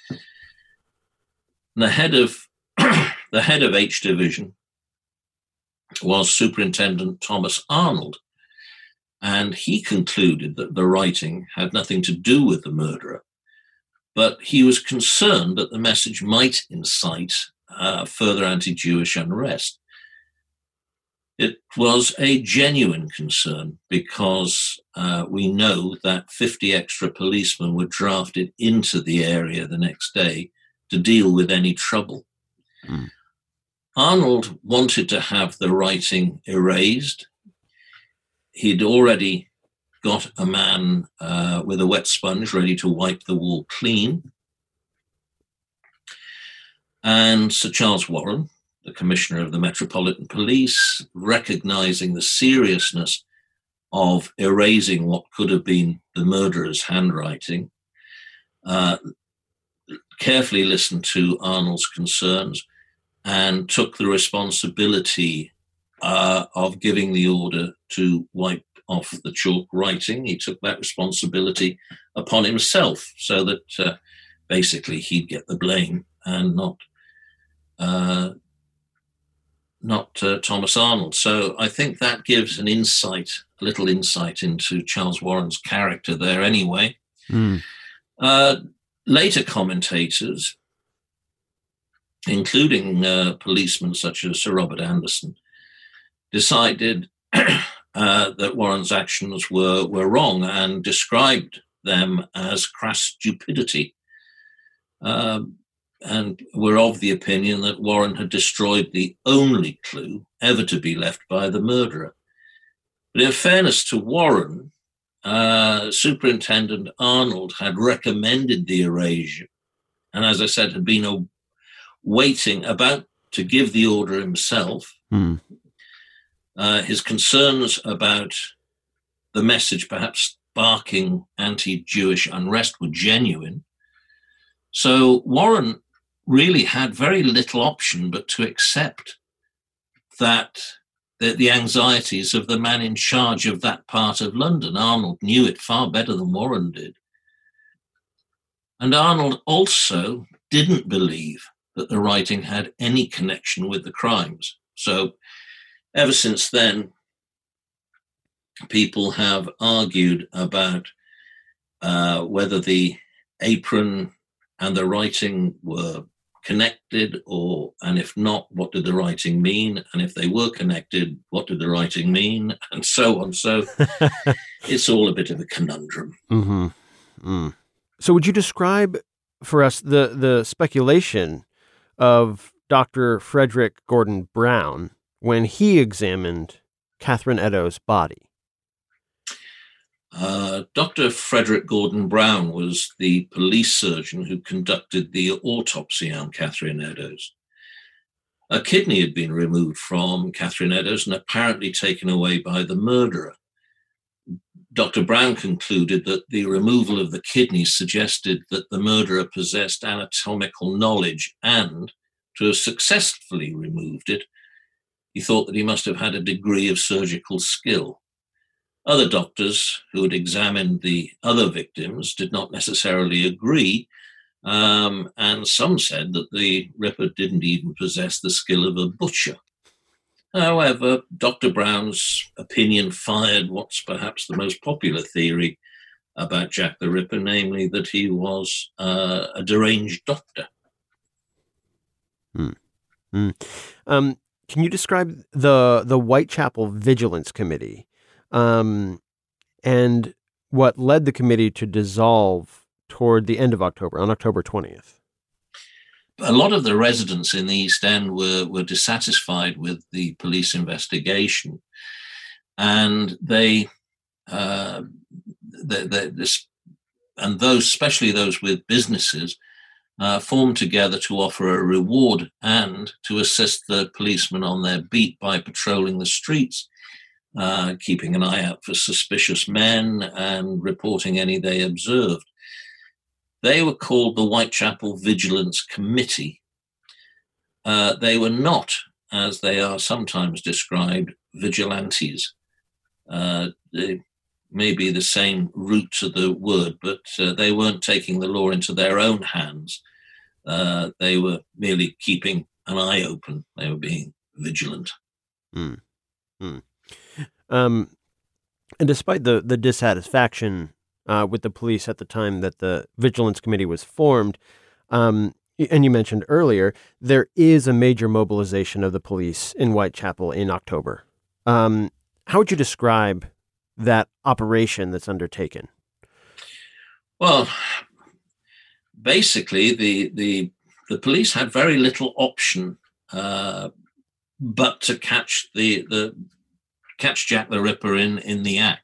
And the head of H Division was Superintendent Thomas Arnold, and he concluded that the writing had nothing to do with the murderer, but he was concerned that the message might incite further anti-Jewish unrest. It was a genuine concern because we know that 50 extra policemen were drafted into the area the next day to deal with any trouble. Mm. Arnold wanted to have the writing erased. He'd already got a man with a wet sponge ready to wipe the wall clean. And Sir Charles Warren, the Commissioner of the Metropolitan Police, recognising the seriousness of erasing what could have been the murderer's handwriting, carefully listened to Arnold's concerns and took the responsibility of giving the order to wipe off the chalk writing. He took that responsibility upon himself so that basically he'd get the blame and not Thomas Arnold. So I think that gives an insight, a little insight into Charles Warren's character there anyway. Mm. Later commentators, including policemen such as Sir Robert Anderson, decided that Warren's actions were wrong and described them as crass stupidity. And were of the opinion that Warren had destroyed the only clue ever to be left by the murderer. But in fairness to Warren, Superintendent Arnold had recommended the erasure, and as I said, had been waiting about to give the order himself. Mm. His concerns about the message perhaps sparking anti-Jewish unrest were genuine. So Warren really had very little option but to accept that the anxieties of the man in charge of that part of London. Arnold knew it far better than Warren did. And Arnold also didn't believe that the writing had any connection with the crimes. So ever since then, people have argued about whether the apron and the writing were connected, or, and if not, what did the writing mean? And if they were connected, what did the writing mean? And so on. So it's all a bit of a conundrum. Mm-hmm. Mm. So would you describe for us the speculation of Dr. Frederick Gordon Brown when he examined Catherine Eddowes' body? Dr. Frederick Gordon Brown was the police surgeon who conducted the autopsy on Catherine Eddowes. A kidney had been removed from Catherine Eddowes and apparently taken away by the murderer. Dr. Brown concluded that the removal of the kidney suggested that the murderer possessed anatomical knowledge, and to have successfully removed it, he thought that he must have had a degree of surgical skill. Other doctors who had examined the other victims did not necessarily agree, and some said that the Ripper didn't even possess the skill of a butcher. However, Dr. Brown's opinion fired what's perhaps the most popular theory about Jack the Ripper, namely that he was a deranged doctor. Mm. Mm. Can you describe the Whitechapel Vigilance Committee? And what led the committee to dissolve toward the end of October, on October 20th? A lot of the residents in the East End were dissatisfied with the police investigation, and those, especially those with businesses, formed together to offer a reward and to assist the policemen on their beat by patrolling the streets, keeping an eye out for suspicious men and reporting any they observed. They were called the Whitechapel Vigilance Committee. They were not, as they are sometimes described, vigilantes. They may be the same root to the word, but they weren't taking the law into their own hands. They were merely keeping an eye open. They were being vigilant. Mm. Mm. And despite the dissatisfaction with the police at the time that the Vigilance Committee was formed, and you mentioned earlier, there is a major mobilization of the police in Whitechapel in October. How would you describe that operation that's undertaken? Well, basically, the police had very little option but to catch catch Jack the Ripper in the act.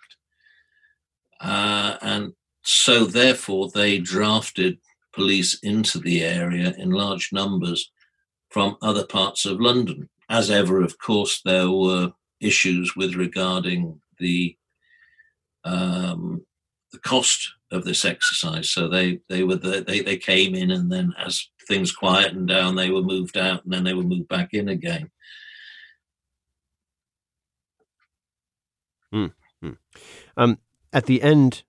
And so therefore they drafted police into the area in large numbers from other parts of London. As ever, of course, there were issues with regarding the cost of this exercise. So they came in, and then as things quietened down, they were moved out, and then they were moved back in again. Mm-hmm. At the end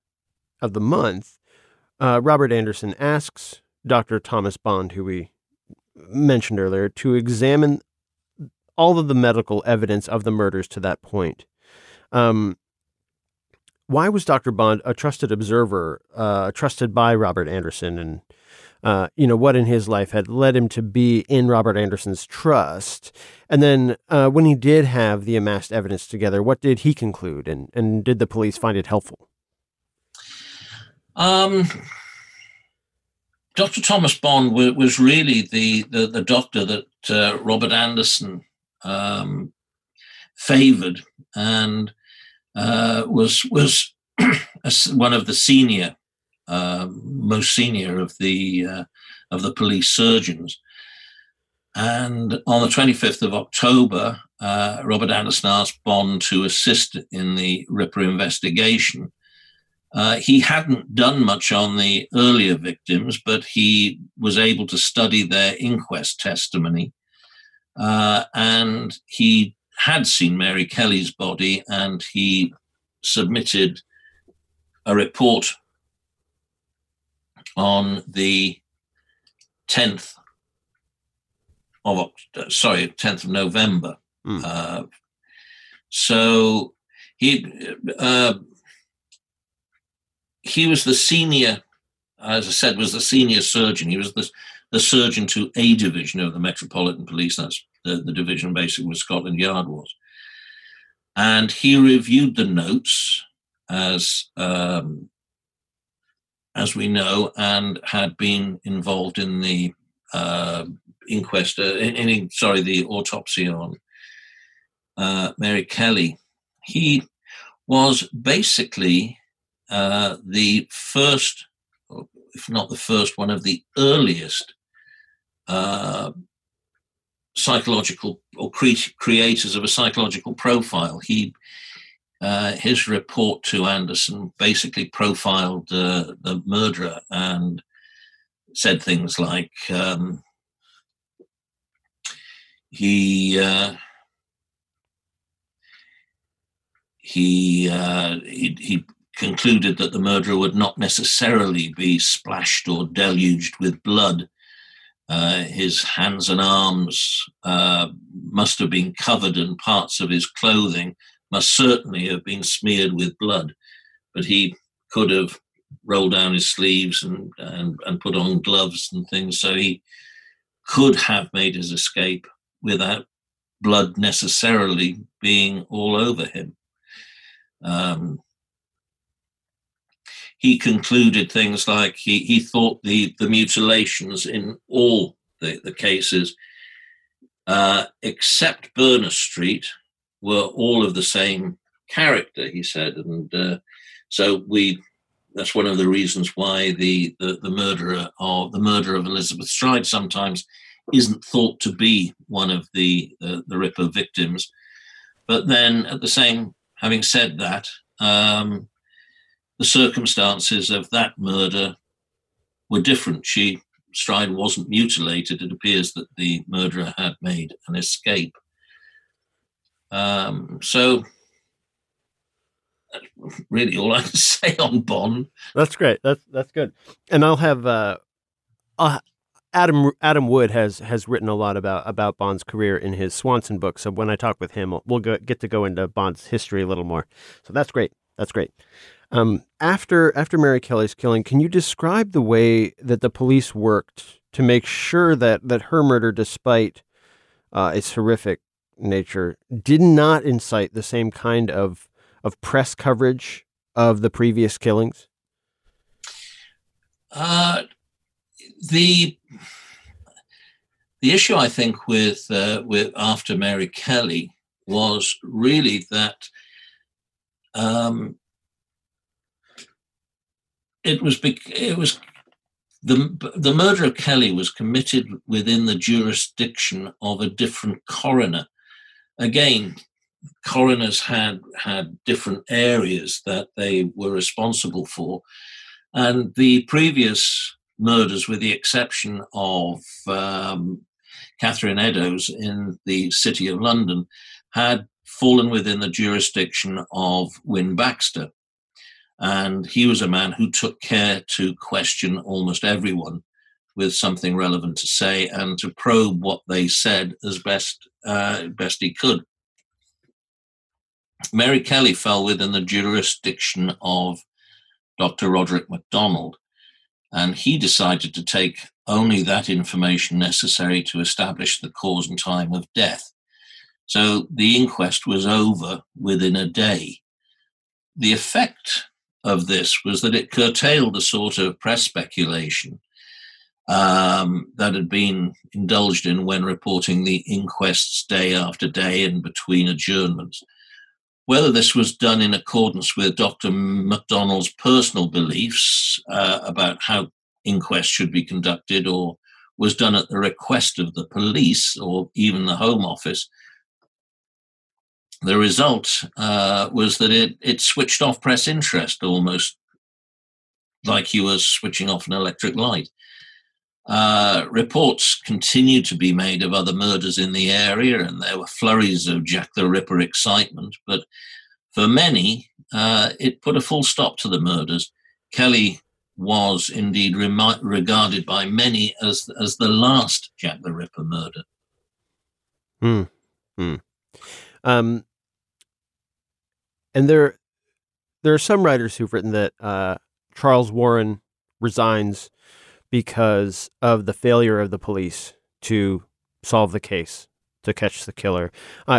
of the month, Robert Anderson asks Dr. Thomas Bond, who we mentioned earlier, to examine all of the medical evidence of the murders to that point. Why was Dr. Bond a trusted observer, trusted by Robert Anderson? And, what in his life had led him to be in Robert Anderson's trust? And then when he did have the amassed evidence together, what did he conclude? And did the police find it helpful? Dr. Thomas Bond was really the doctor that Robert Anderson favored, and was one of the senior, most senior of the police surgeons. And on the 25th of October, Robert Anderson asked Bond to assist in the Ripper investigation. He hadn't done much on the earlier victims, but he was able to study their inquest testimony, and he had seen Mary Kelly's body, and he submitted a report on the 10th of November. Mm. So he he was the senior, as I said, was the senior surgeon. He was the surgeon to A Division of the Metropolitan Police. That's the division basically where Scotland Yard was. And he reviewed the notes, as we know, and had been involved in the inquest, the autopsy on Mary Kelly. He was basically the first, if not the first, one of the earliest psychological or creators of a psychological profile. His report to Anderson basically profiled the murderer and said things like he concluded that the murderer would not necessarily be splashed or deluged with blood. His hands and arms must have been covered, and parts of his clothing must certainly have been smeared with blood, but he could have rolled down his sleeves and put on gloves and things, so he could have made his escape without blood necessarily being all over him. He concluded things like he thought the mutilations in all the cases, except Berner Street, were all of the same character, he said, and that's one of the reasons why the murderer of Elizabeth Stride sometimes isn't thought to be one of the Ripper victims. But then, having said that, the circumstances of that murder were different. Stride wasn't mutilated. It appears that the murderer had made an escape. So that's really all I can say on Bond. That's great. That's good. And I'll have Adam Wood has written a lot about Bond's career in his Swanson book. So when I talk with him, we'll get to go into Bond's history a little more. So that's great. That's great. After Mary Kelly's killing, can you describe the way that the police worked to make sure that her murder, despite its horrific nature, did not incite the same kind of press coverage of the previous killings? The issue, I think, with after Mary Kelly was really that the murder of Kelly was committed within the jurisdiction of a different coroner. Again, coroners had different areas that they were responsible for, and the previous murders, with the exception of Catherine Eddowes in the City of London, had fallen within the jurisdiction of Wynne Baxter, and he was a man who took care to question almost everyone with something relevant to say and to probe what they said as best he could. Mary Kelly fell within the jurisdiction of Dr. Roderick MacDonald, and he decided to take only that information necessary to establish the cause and time of death. So the inquest was over within a day. The effect of this was that it curtailed the sort of press speculation that had been indulged in when reporting the inquests day after day and between adjournments. Whether this was done in accordance with Dr. MacDonald's personal beliefs about how inquests should be conducted, or was done at the request of the police or even the Home Office, the result was that it switched off press interest, almost like you were switching off an electric light. Reports continued to be made of other murders in the area, and there were flurries of Jack the Ripper excitement, but for many, it put a full stop to the murders. Kelly was indeed regarded by many as the last Jack the Ripper murder. Hmm. Mm. And there are some writers who've written that Charles Warren resigns because of the failure of the police to solve the case, to catch the killer.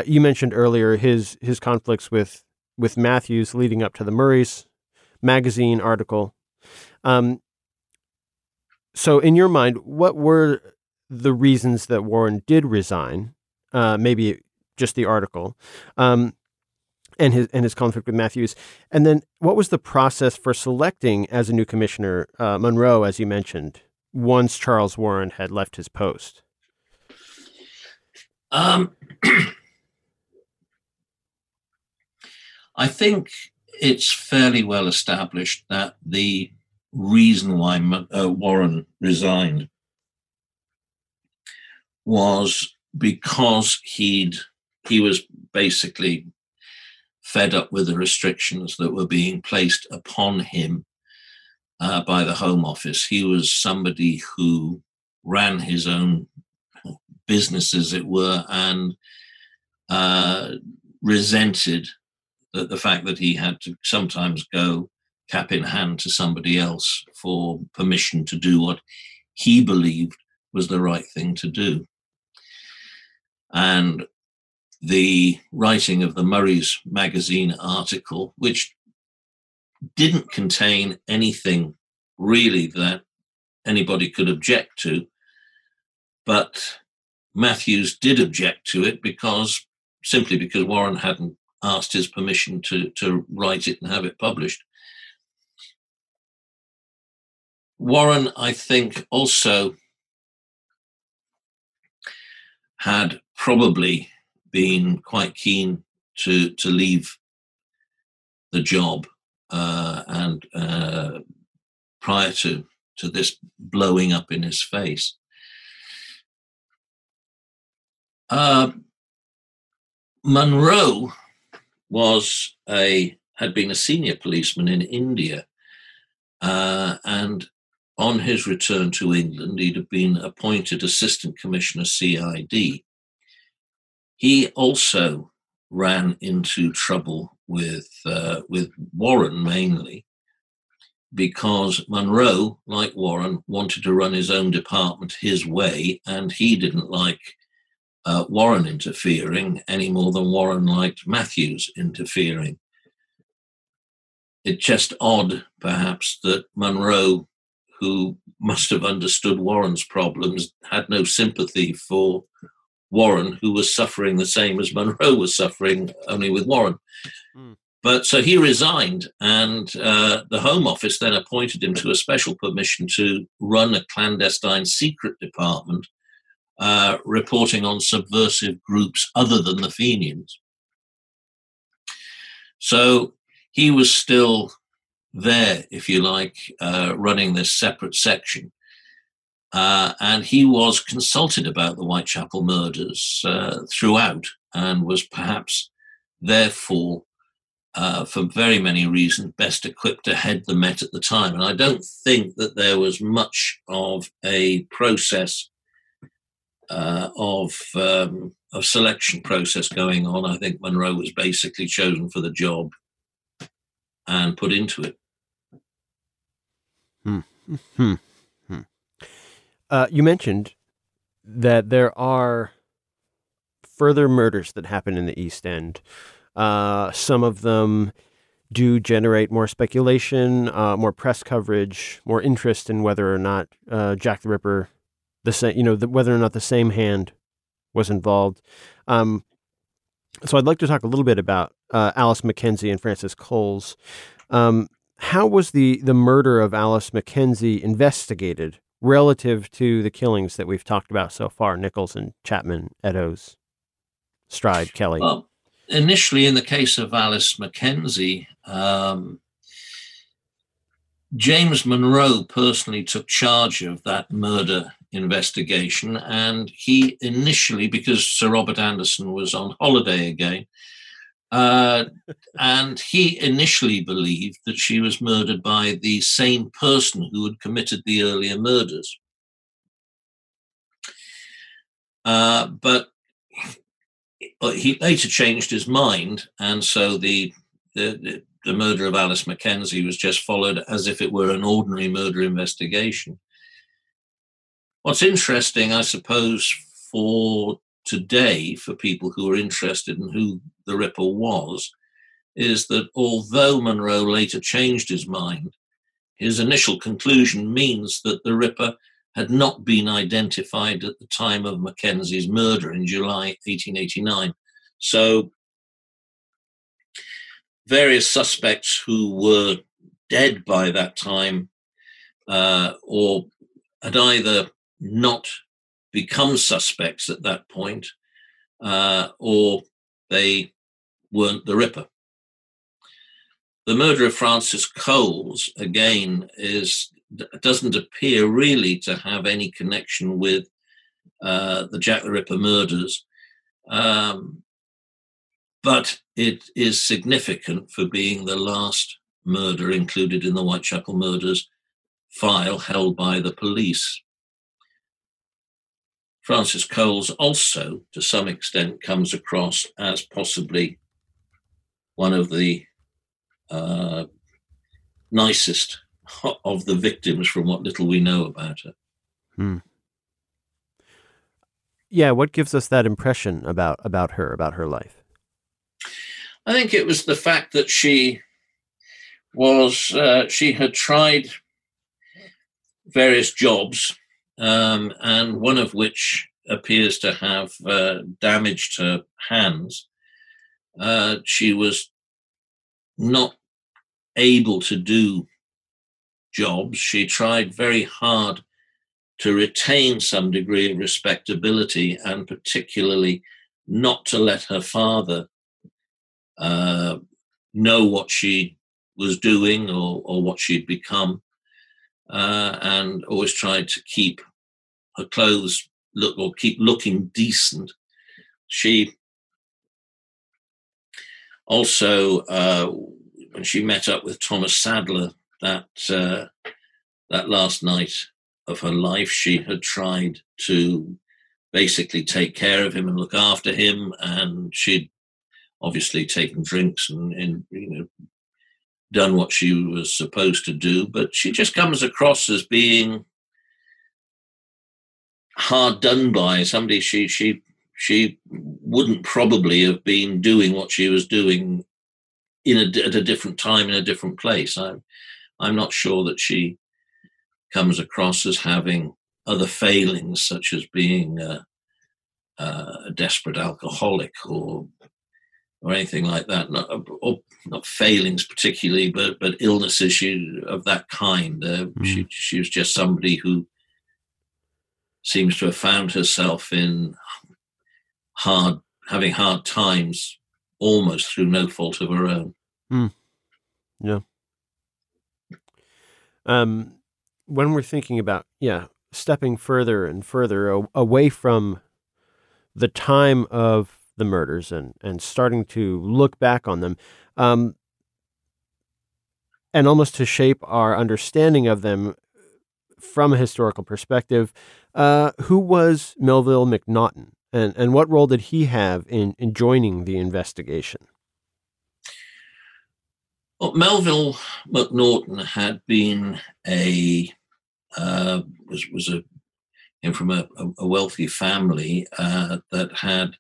You mentioned earlier his conflicts with Matthews leading up to the Murray's magazine article. So in your mind, what were the reasons that Warren did resign? Maybe just the article, and his conflict with Matthews. And then what was the process for selecting as a new commissioner, Monro, as you mentioned, once Charles Warren had left his post? I think it's fairly well established that the reason why Warren resigned was because he was basically fed up with the restrictions that were being placed upon him by the Home Office. He was somebody who ran his own business, as it were, and resented the fact that he had to sometimes go cap in hand to somebody else for permission to do what he believed was the right thing to do. And the writing of the Murray's magazine article, which didn't contain anything really that anybody could object to, but Matthews did object to it simply because Warren hadn't asked his permission to write it and have it published. Warren, I think, also had probably been quite keen to leave the job and prior to this blowing up in his face. Monro had been a senior policeman in India, and on his return to England, he'd have been appointed Assistant Commissioner CID. He also ran into trouble with Warren mainly because Monro, like Warren, wanted to run his own department his way, and he didn't like Warren interfering any more than Warren liked Matthews interfering. It's just odd, perhaps, that Monro, who must have understood Warren's problems, had no sympathy for Warren, who was suffering the same as Monro was suffering, only with Warren. Mm. But so he resigned, and the Home Office then appointed him to a special permission to run a clandestine secret department reporting on subversive groups other than the Fenians. So he was still there, if you like, running this separate section. And he was consulted about the Whitechapel murders throughout, and was perhaps therefore, for very many reasons, best equipped to head the Met at the time. And I don't think that there was much of a process of selection process going on. I think Monro was basically chosen for the job and put into it. Mm-hmm. You mentioned that there are further murders that happen in the East End. Some of them do generate more speculation, more press coverage, more interest in whether or not Jack the Ripper, whether or not the same hand was involved. So I'd like to talk a little bit about Alice Mackenzie and Francis Coles. How was the murder of Alice Mackenzie investigated relative to the killings that we've talked about so far, Nichols and Chapman, Eddowes, Stride, Kelly? Well, initially in the case of Alice Mackenzie, James Monro personally took charge of that murder investigation, and he initially, because Sir Robert Anderson was on holiday again, and he initially believed that she was murdered by the same person who had committed the earlier murders. But he later changed his mind, and so the the murder of Alice Mackenzie was just followed as if it were an ordinary murder investigation. What's interesting, I suppose, for today, for people who are interested in who the Ripper was, is that although Monro later changed his mind, his initial conclusion means that the Ripper had not been identified at the time of Mackenzie's murder in July 1889. So various suspects who were dead by that time or had either not become suspects at that point or they weren't the Ripper. The murder of Francis Coles, again, doesn't appear really to have any connection with the Jack the Ripper murders, but it is significant for being the last murder included in the Whitechapel murders file held by the police. Francis Coles also, to some extent, comes across as possibly one of the nicest of the victims from what little we know about her. Hmm. Yeah, what gives us that impression about her life? I think it was the fact that she had tried various jobs, and one of which appears to have damaged her hands. She was not able to do jobs. She tried very hard to retain some degree of respectability, and particularly not to let her father know what she was doing or what she'd become, and always tried to keep her clothes keep looking decent. She also, when she met up with Thomas Sadler that last night of her life, she had tried to basically take care of him and look after him, and she'd obviously taken drinks and done what she was supposed to do, but she just comes across as being hard done by, somebody she wouldn't probably have been doing what she was doing at a different time in a different place. I'm not sure that she comes across as having other failings, such as being a desperate alcoholic or anything like that. Not failings particularly, but illnesses of that kind. She was just somebody who seems to have found herself in having hard times almost through no fault of her own. Mm. Yeah. When we're thinking about, stepping further and further away from the time of the murders and starting to look back on them, and almost to shape our understanding of them from a historical perspective, who was Melville MacNaughton, and what role did he have in joining the investigation? Well, Melville MacNaughton had been came from a wealthy family that had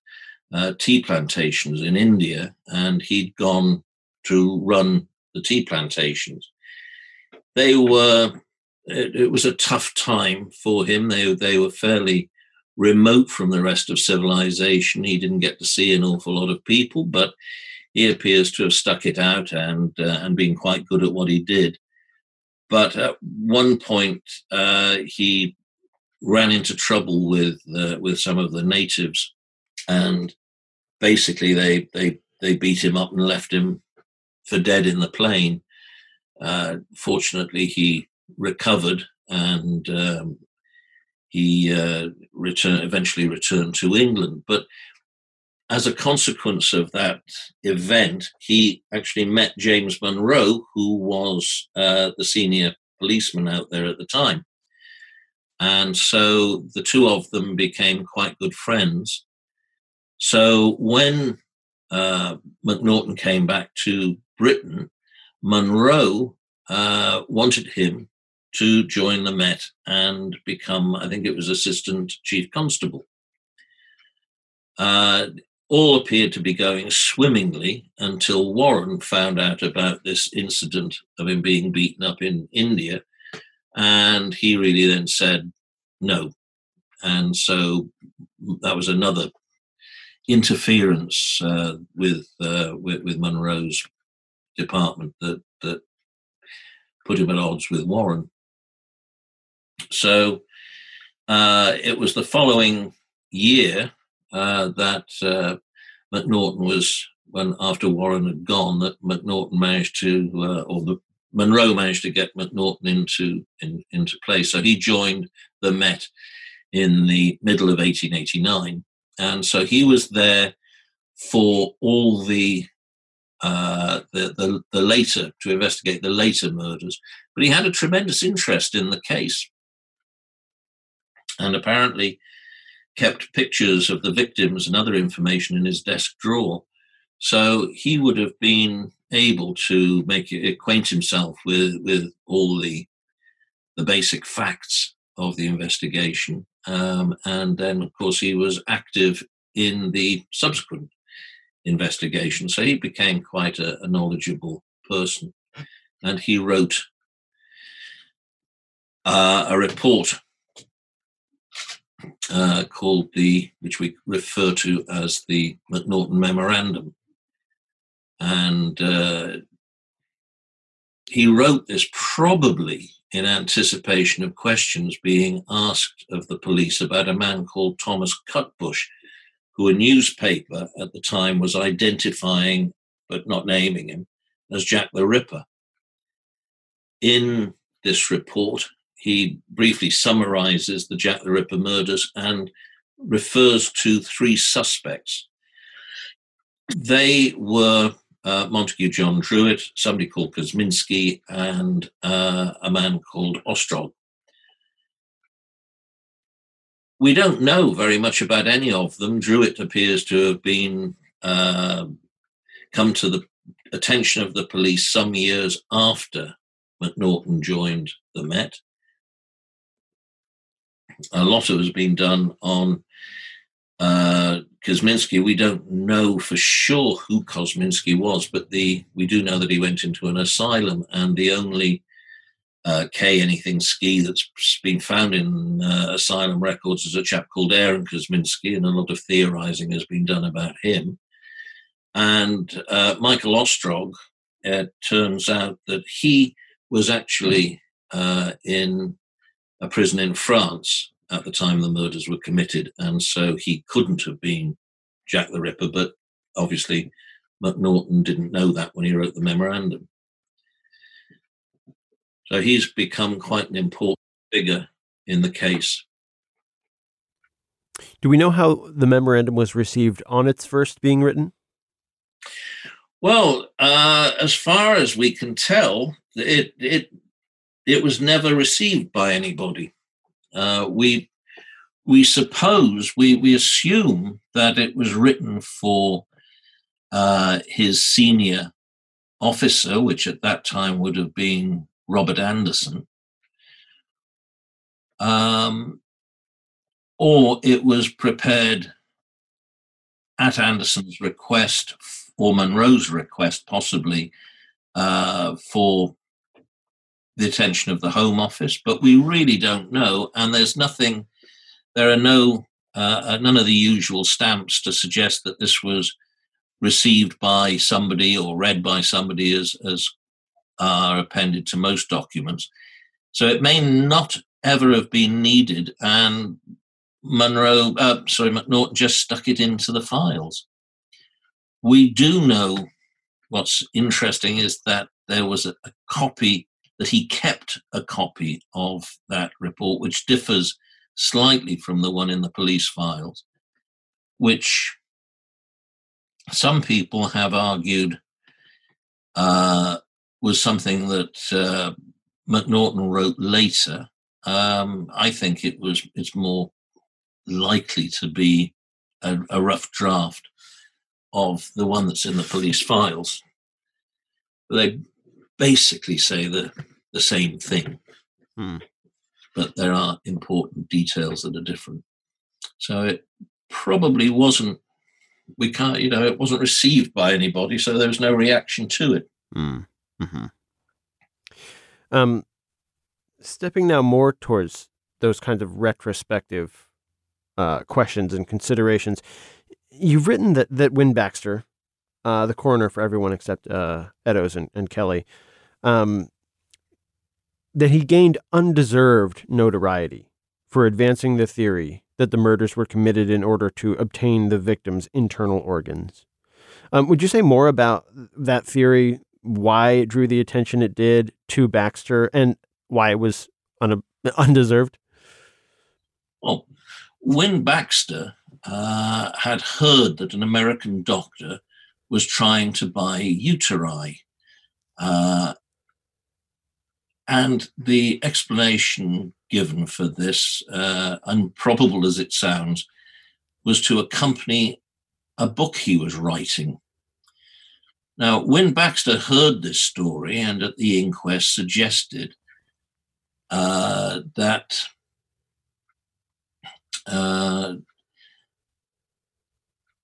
tea plantations in India, and he'd gone to run the tea plantations. It was a tough time for him. They were fairly remote from the rest of civilization. He didn't get to see an awful lot of people, but he appears to have stuck it out and been quite good at what he did. But at one point, he ran into trouble with some of the natives, and basically they beat him up and left him for dead in the plain. Fortunately, he recovered, and he eventually returned to England. But as a consequence of that event, he actually met James Monro, who was the senior policeman out there at the time. And so the two of them became quite good friends. So when MacNaughton came back to Britain, Monro wanted him to join the Met and become, I think it was assistant chief constable. All appeared to be going swimmingly until Warren found out about this incident of him being beaten up in India. And he really then said no. And so that was another interference with Monro's department that put him at odds with Warren. So it was the following year that MacNaughton was, when after Warren had gone, that MacNaughton managed to, Monro managed to get MacNaughton into place. So he joined the Met in the middle of 1889. And so he was there for all the later, to investigate the later murders. But he had a tremendous interest in the case and apparently kept pictures of the victims and other information in his desk drawer. So he would have been able to acquaint himself with all the basic facts of the investigation. And then, of course, he was active in the subsequent investigation. So he became quite a knowledgeable person. And he wrote a report called which we refer to as the MacNaughton Memorandum. And he wrote this probably in anticipation of questions being asked of the police about a man called Thomas Cutbush, who a newspaper at the time was identifying, but not naming him, as Jack the Ripper. In this report, he briefly summarizes the Jack the Ripper murders and refers to three suspects. They were Montague John Druitt, somebody called Kosminski, and a man called Ostrog. We don't know very much about any of them. Druitt appears to have been come to the attention of the police some years after MacNaughton joined the Met. A lot has been done on Kosminski. We don't know for sure who Kosminski was, but we do know that he went into an asylum, and the only K-anything ski that's been found in asylum records is a chap called Aaron Kosminski, and a lot of theorising has been done about him. And Michael Ostrog, it turns out that he was actually in a prison in France at the time the murders were committed, and so he couldn't have been Jack the Ripper, but obviously MacNaughton didn't know that when he wrote the memorandum. So he's become quite an important figure in the case. Do we know how the memorandum was received on its first being written? Well, as far as we can tell, it was never received by anybody. We assume that it was written for his senior officer, which at that time would have been Robert Anderson, or it was prepared at Anderson's request or Monro's request, possibly for the attention of the Home Office, but we really don't know. And there's nothing, there are no, none of the usual stamps to suggest that this was received by somebody or read by somebody, as are appended to most documents. So it may not ever have been needed, and MacNaughton just stuck it into the files. We do know, what's interesting is that there was a copy, that he kept a copy of that report, which differs slightly from the one in the police files, which some people have argued was something that MacNaughton wrote later. I think it's more likely to be a rough draft of the one that's in the police files. They basically say the same thing. Hmm. But there are important details that are different. So it probably wasn't, we can't, you know, it wasn't received by anybody, so there was no reaction to it. Mm. Mm-hmm. Stepping now more towards those kinds of retrospective questions and considerations, you've written that Wynne Baxter, the coroner for everyone except Eddowes and Kelly, that he gained undeserved notoriety for advancing the theory that the murders were committed in order to obtain the victim's internal organs. Would you say more about that theory, why it drew the attention it did to Baxter, and why it was undeserved? Well, Wynne Baxter had heard that an American doctor was trying to buy uteri, and the explanation given for this, improbable as it sounds, was to accompany a book he was writing. Now, Wynne Baxter heard this story and at the inquest suggested that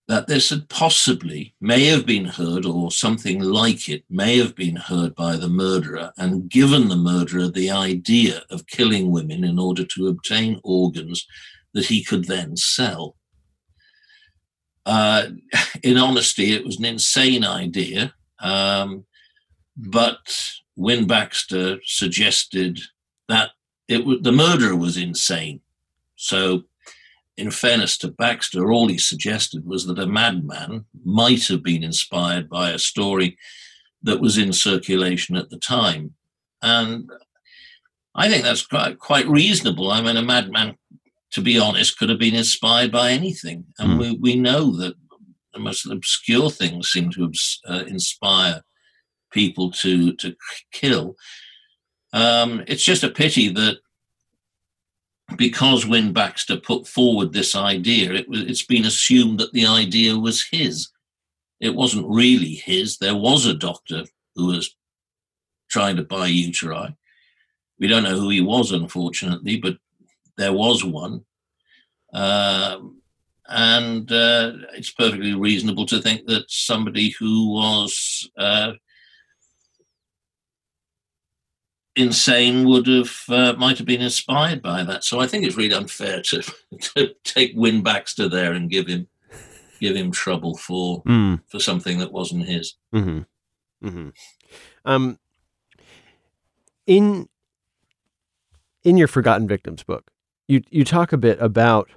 that this had possibly, may have been heard, or something like it, may have been heard by the murderer and given the murderer the idea of killing women in order to obtain organs that he could then sell. In honesty, it was an insane idea, but Wynne Baxter suggested that the murderer was insane. So in fairness to Baxter, all he suggested was that a madman might have been inspired by a story that was in circulation at the time. And I think that's quite reasonable. I mean, a madman, to be honest, could have been inspired by anything. And we know that the most obscure things seem to inspire people to kill. It's just a pity that because Wynne Baxter put forward this idea, it's been assumed that the idea was his. It wasn't really his. There was a doctor who was trying to buy uteri. We don't know who he was, unfortunately, but there was one. And it's perfectly reasonable to think that somebody who was insane might have been inspired by that. So I think it's really unfair to take Wynne Baxter there and give him trouble for something that wasn't his. Mm-hmm. Mm-hmm. In your Forgotten Victims book, you talk a bit about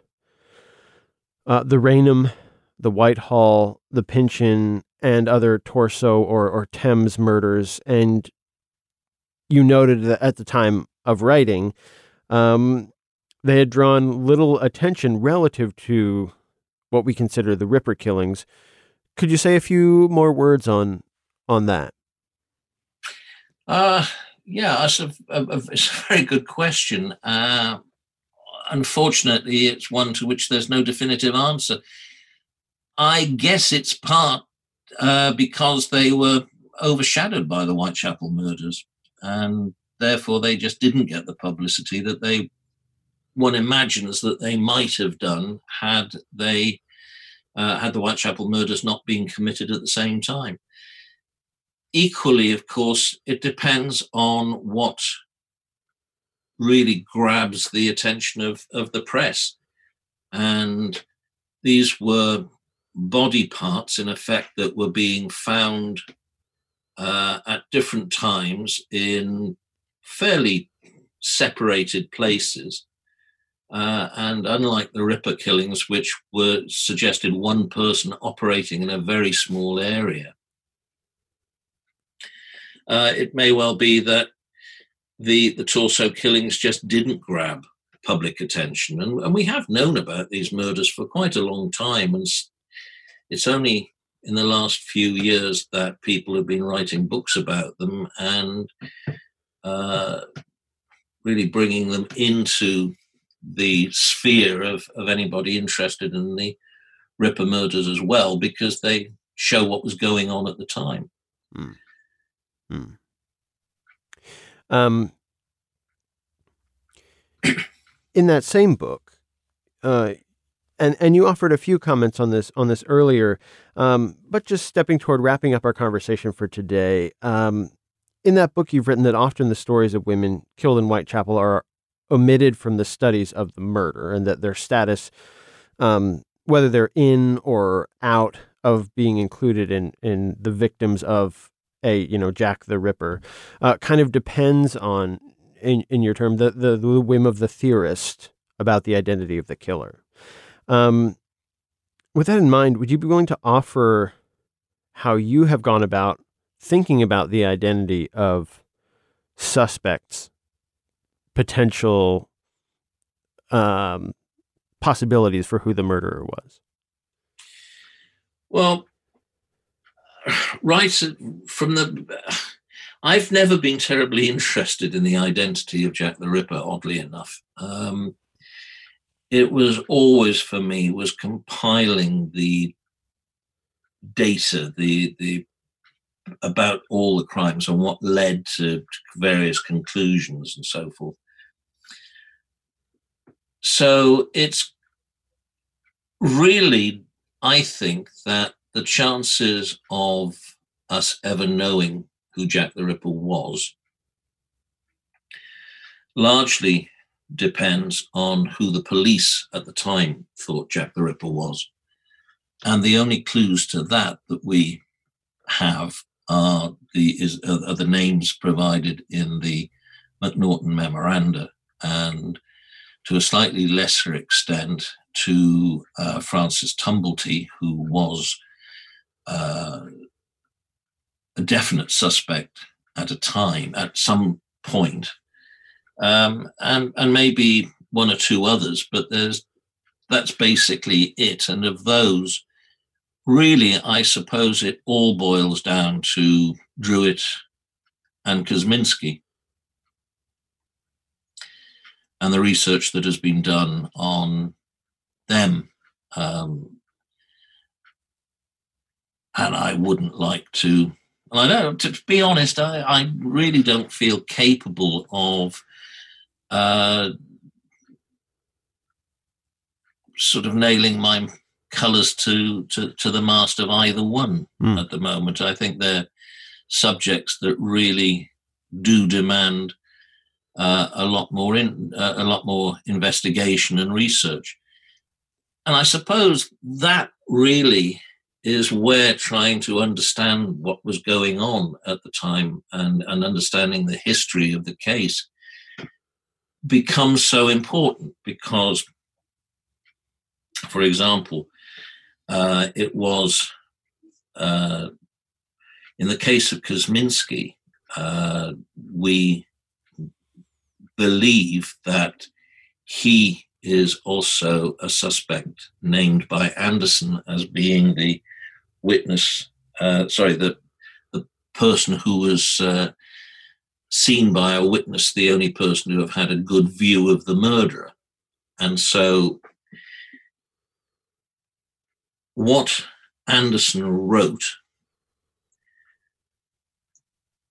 the Raynham, the Whitehall, the Pyncheon, and other Torso or Thames murders, and you noted that at the time of writing, they had drawn little attention relative to what we consider the Ripper killings. Could you say a few more words on that? Yeah, that's it's a very good question. Unfortunately, it's one to which there's no definitive answer. I guess it's part because they were overshadowed by the Whitechapel murders, and therefore they just didn't get the publicity that one imagines that they might have done had they had the Whitechapel murders not been committed at the same time. Equally, of course, it depends on what really grabs the attention of the press. And these were body parts, in effect, that were being found at different times in fairly separated places. And unlike the Ripper killings, which were suggested one person operating in a very small area, it may well be that the Torso killings just didn't grab public attention. And we have known about these murders for quite a long time, and it's only in the last few years that people have been writing books about them and really bringing them into the sphere of anybody interested in the Ripper murders as well, because they show what was going on at the time. Mm. Mm. In that same book, and you offered a few comments on this earlier, but just stepping toward wrapping up our conversation for today. In that book, you've written that often the stories of women killed in Whitechapel are omitted from the studies of the murder, and that their status, whether they're in or out of being included in the victims of Jack the Ripper, kind of depends on, in your term, the whim of the theorist about the identity of the killer. With that in mind, would you be willing to offer how you have gone about thinking about the identity of suspects, potential possibilities for who the murderer was? Well, right from I've never been terribly interested in the identity of Jack the Ripper, oddly enough. It was always, for me, was compiling the data, the about all the crimes and what led to various conclusions and so forth. So it's really, I think, that the chances of us ever knowing who Jack the Ripper was largely depends on who the police at the time thought Jack the Ripper was. And the only clues to that we have are the names provided in the MacNaughton memoranda, and to a slightly lesser extent to Francis Tumblety, who was a definite suspect at some point, and maybe one or two others, but that's basically it. And of those, really, I suppose it all boils down to Druitt and Kosminski and the research that has been done on them. And I wouldn't like to... I don't, to be honest, I really don't feel capable of sort of nailing my colours to the mast of either one at the moment. I think they're subjects that really do demand a lot more investigation and research. And I suppose that really is where trying to understand what was going on at the time and understanding the history of the case becomes so important, because, for example, it was, in the case of Kosminski, we believe that he is also a suspect named by Anderson as being the witness, the person who was seen by a witness, the only person who have had a good view of the murderer. And so what Anderson wrote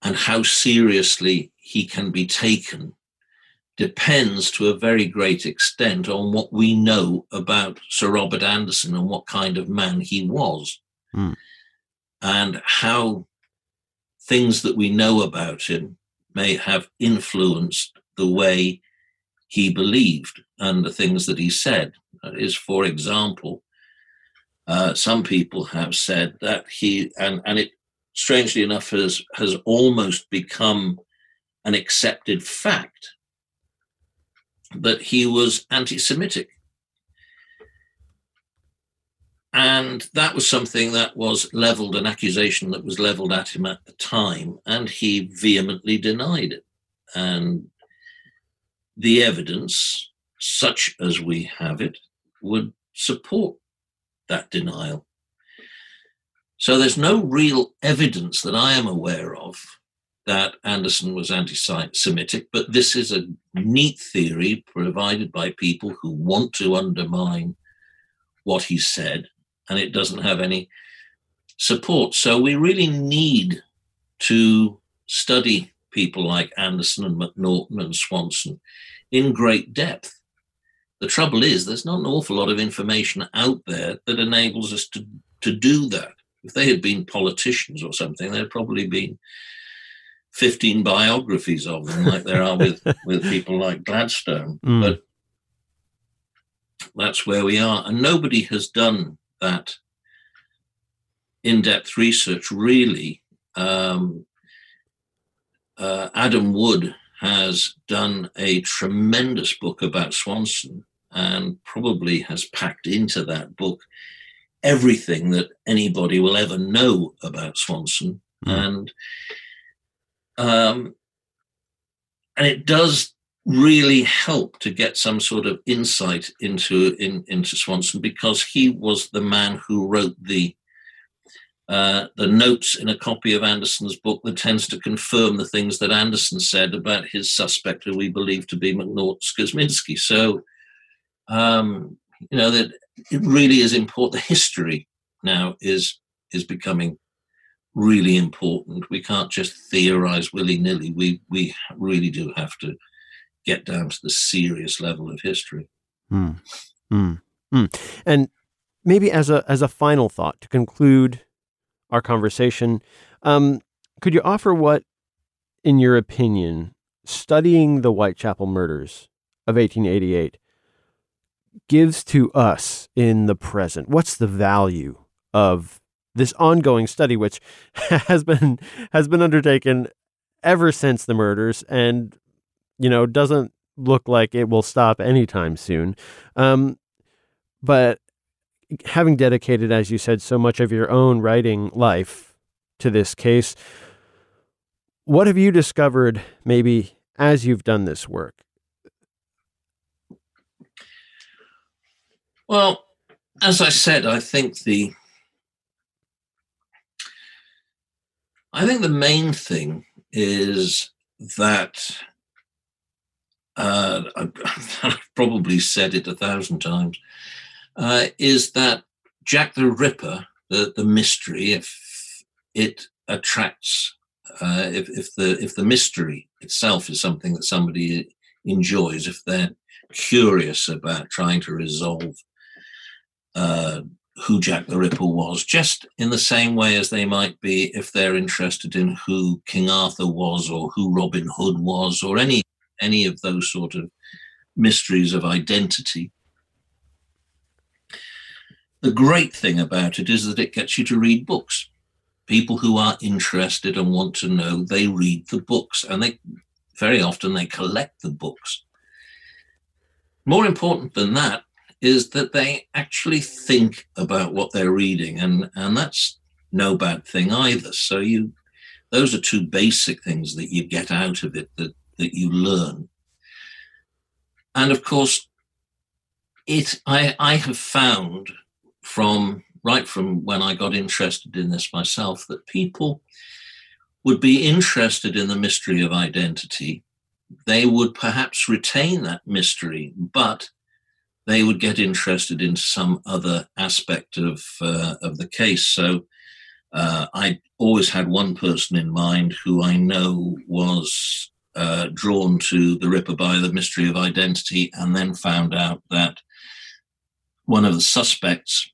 and how seriously he can be taken depends to a very great extent on what we know about Sir Robert Anderson and what kind of man he was, and how things that we know about him may have influenced the way he believed and the things that he said. That is, for example, some people have said that he, and it strangely enough has almost become an accepted fact, that he was anti-Semitic. And that was something that was leveled, an accusation that was leveled at him at the time, and he vehemently denied it. And the evidence, such as we have it, would support that denial. So there's no real evidence that I am aware of that Anderson was anti-Semitic, but this is a neat theory provided by people who want to undermine what he said, and it doesn't have any support. So we really need to study people like Anderson and MacNaughton and Swanson in great depth. The trouble is there's not an awful lot of information out there that enables us to do that. If they had been politicians or something, there'd probably been 15 biographies of them, like there are with people like Gladstone. Mm. But that's where we are. And nobody has done that in-depth research, really. Adam Wood has done a tremendous book about Swanson and probably has packed into that book everything that anybody will ever know about Swanson. Mm. And it does really help to get some sort of insight into Swanson, because he was the man who wrote the notes in a copy of Anderson's book that tends to confirm the things that Anderson said about his suspect, who we believe to be MacNaught Skrzminski. So, you know, that it really is important. The history now is becoming really important. We can't just theorize willy-nilly. We really do have to get down to the serious level of history. Mm, mm, mm. And maybe as a final thought to conclude our conversation, could you offer what, in your opinion, studying the Whitechapel murders of 1888 gives to us in the present? What's the value of this ongoing study, which has been undertaken ever since the murders, and, you know, doesn't look like it will stop anytime soon? But having dedicated, as you said, so much of your own writing life to this case, what have you discovered, maybe, as you've done this work? Well, as I said, I think the main thing is that, I've probably said it 1,000 times, is that Jack the Ripper, the mystery, if it attracts, if the mystery itself is something that somebody enjoys, if they're curious about trying to resolve who Jack the Ripper was, just in the same way as they might be if they're interested in who King Arthur was or who Robin Hood was or any of those sort of mysteries of identity. The great thing about it is that it gets you to read books. People who are interested and want to know, they read the books, and they very often they collect the books. More important than that is that they actually think about what they're reading, and that's no bad thing either. So those are two basic things that you get out of it, that you learn. And of course, I have found from when I got interested in this myself, that people would be interested in the mystery of identity. They would perhaps retain that mystery, but they would get interested in some other aspect of the case. So I always had one person in mind who I know was drawn to the Ripper by the mystery of identity, and then found out that one of the suspects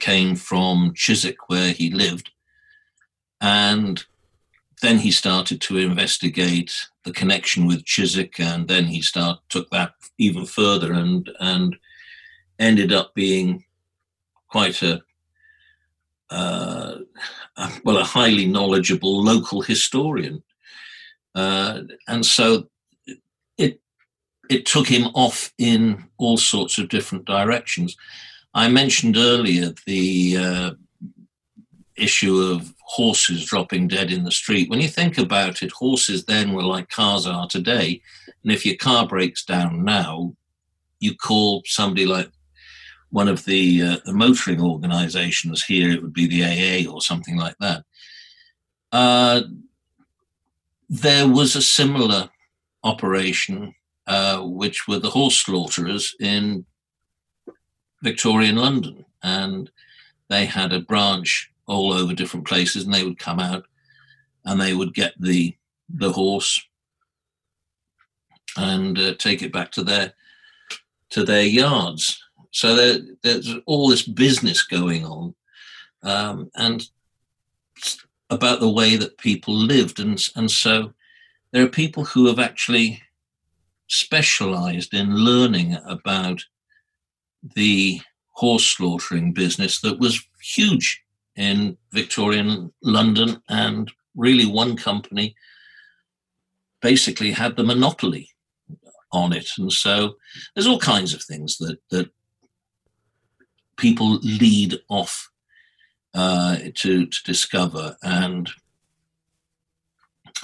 came from Chiswick, where he lived, and then he started to investigate the connection with Chiswick, and then he took that even further and ended up being quite a highly knowledgeable local historian. And so it took him off in all sorts of different directions. I mentioned earlier the issue of horses dropping dead in the street. When you think about it, horses then were like cars are today. And if your car breaks down now, you call somebody like one of the motoring organisations here. It would be the AA or something like that. There was a similar operation, which were the horse slaughterers in Victorian London, and they had a branch all over different places, and they would come out and they would get the horse and take it back to their yards. So there's all this business going on, and about the way that people lived, and so there are people who have actually specialised in learning about the horse slaughtering business that was huge in Victorian London, and really one company basically had the monopoly on it. And so there's all kinds of things that people lead off to discover. And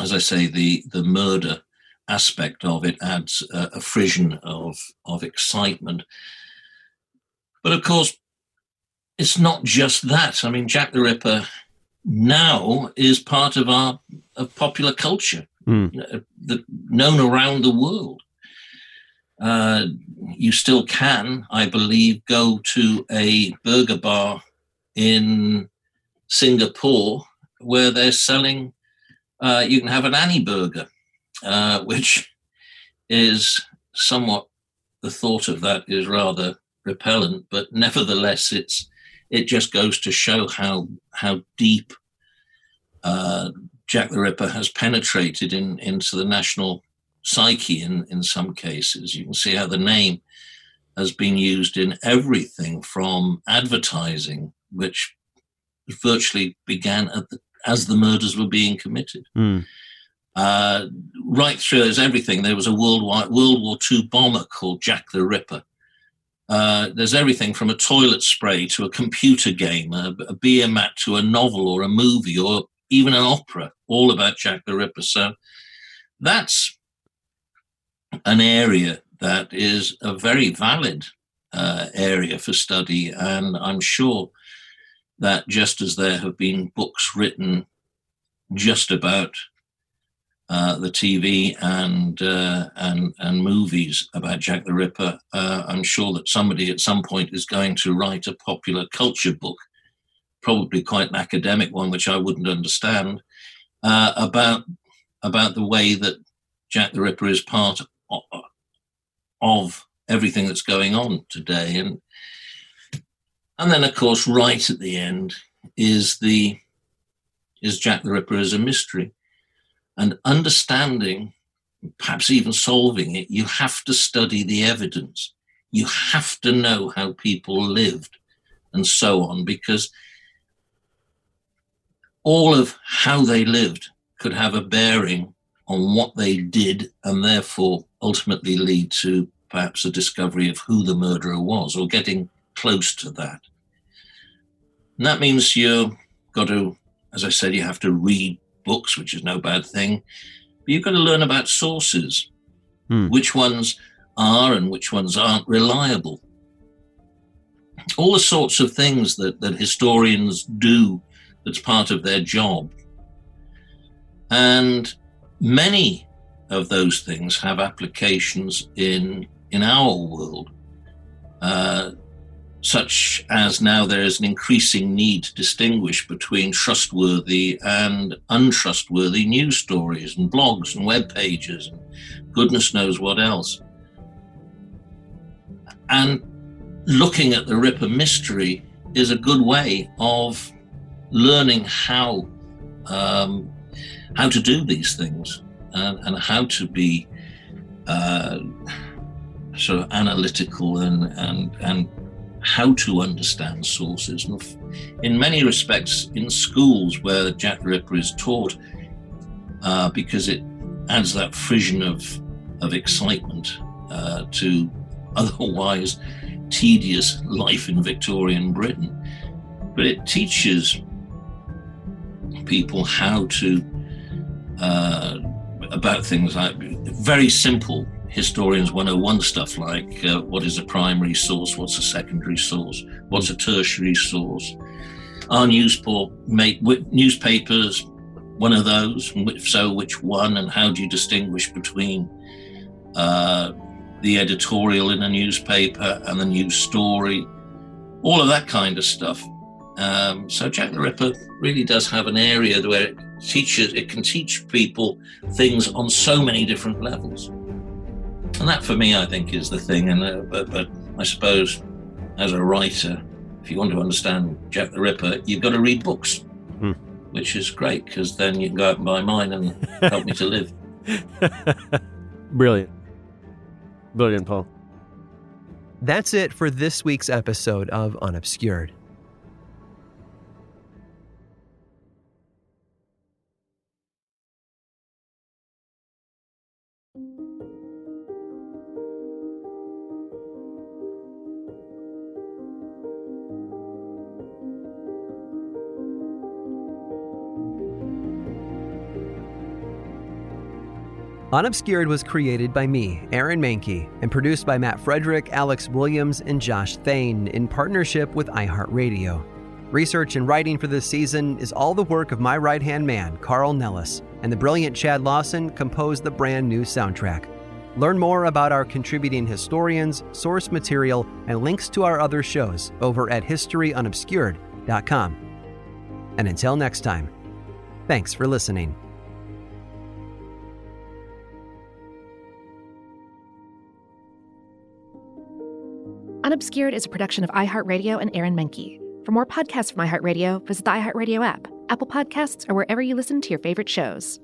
as I say, the murder aspect of it adds a frisson of excitement. But of course, it's not just that. I mean, Jack the Ripper now is part of our popular culture, known around the world. You still can, I believe, go to a burger bar in Singapore where they're selling, you can have an Annie burger, which is somewhat, the thought of that is rather repellent, but nevertheless, it just goes to show how deep Jack the Ripper has penetrated into the national psyche in some cases. You can see how the name has been used in everything from advertising, which virtually began as the murders were being committed. Right through as everything. There was a World War II bomber called Jack the Ripper. There's everything from a toilet spray to a computer game, a beer mat to a novel or a movie or even an opera, all about Jack the Ripper. So that's an area that is a very valid area for study. And I'm sure that just as there have been books written just about the TV and movies about Jack the Ripper, I'm sure that somebody at some point is going to write a popular culture book, probably quite an academic one, which I wouldn't understand, about the way that Jack the Ripper is part of everything that's going on today. And then, of course, right at the end is Jack the Ripper as a mystery. And understanding, perhaps even solving it, you have to study the evidence. You have to know how people lived and so on, because all of how they lived could have a bearing on what they did and therefore ultimately lead to perhaps a discovery of who the murderer was or getting close to that. And that means you've got to, as I said, you have to read books, which is no bad thing, but you've got to learn about sources, which ones are and which ones aren't reliable. All the sorts of things that historians do that's part of their job. And many of those things have applications in our world, such as now there is an increasing need to distinguish between trustworthy and untrustworthy news stories and blogs and web pages and goodness knows what else. And looking at the Ripper mystery is a good way of learning how to do these things and how to be sort of analytical and how to understand sources. And in many respects, in schools where Jack the Ripper is taught, because it adds that frisson of excitement to otherwise tedious life in Victorian Britain. But it teaches people how to, about things like very simple Historians 101 stuff like what is a primary source, what's a secondary source, what's a tertiary source. Are newspapers one of those? And if so, which one? And how do you distinguish between the editorial in a newspaper and the news story? All of that kind of stuff. So Jack the Ripper really does have an area where Teaches, it can teach people things on so many different levels. And that for me, I think, is the thing. And but I suppose as a writer, if you want to understand Jack the Ripper, you've got to read books, which is great, because then you can go out and buy mine and help me to live. Brilliant. Brilliant, Paul. That's it for this week's episode of Unobscured. Unobscured was created by me, Aaron Mankey, and produced by Matt Frederick, Alex Williams, and Josh Thane in partnership with iHeartRadio. Research and writing for this season is all the work of my right-hand man, Carl Nellis, and the brilliant Chad Lawson composed the brand new soundtrack. Learn more about our contributing historians, source material, and links to our other shows over at historyunobscured.com. And until next time, thanks for listening. Unobscured is a production of iHeartRadio and Aaron Mankey. For more podcasts from iHeartRadio, visit the iHeartRadio app, Apple Podcasts, or wherever you listen to your favorite shows.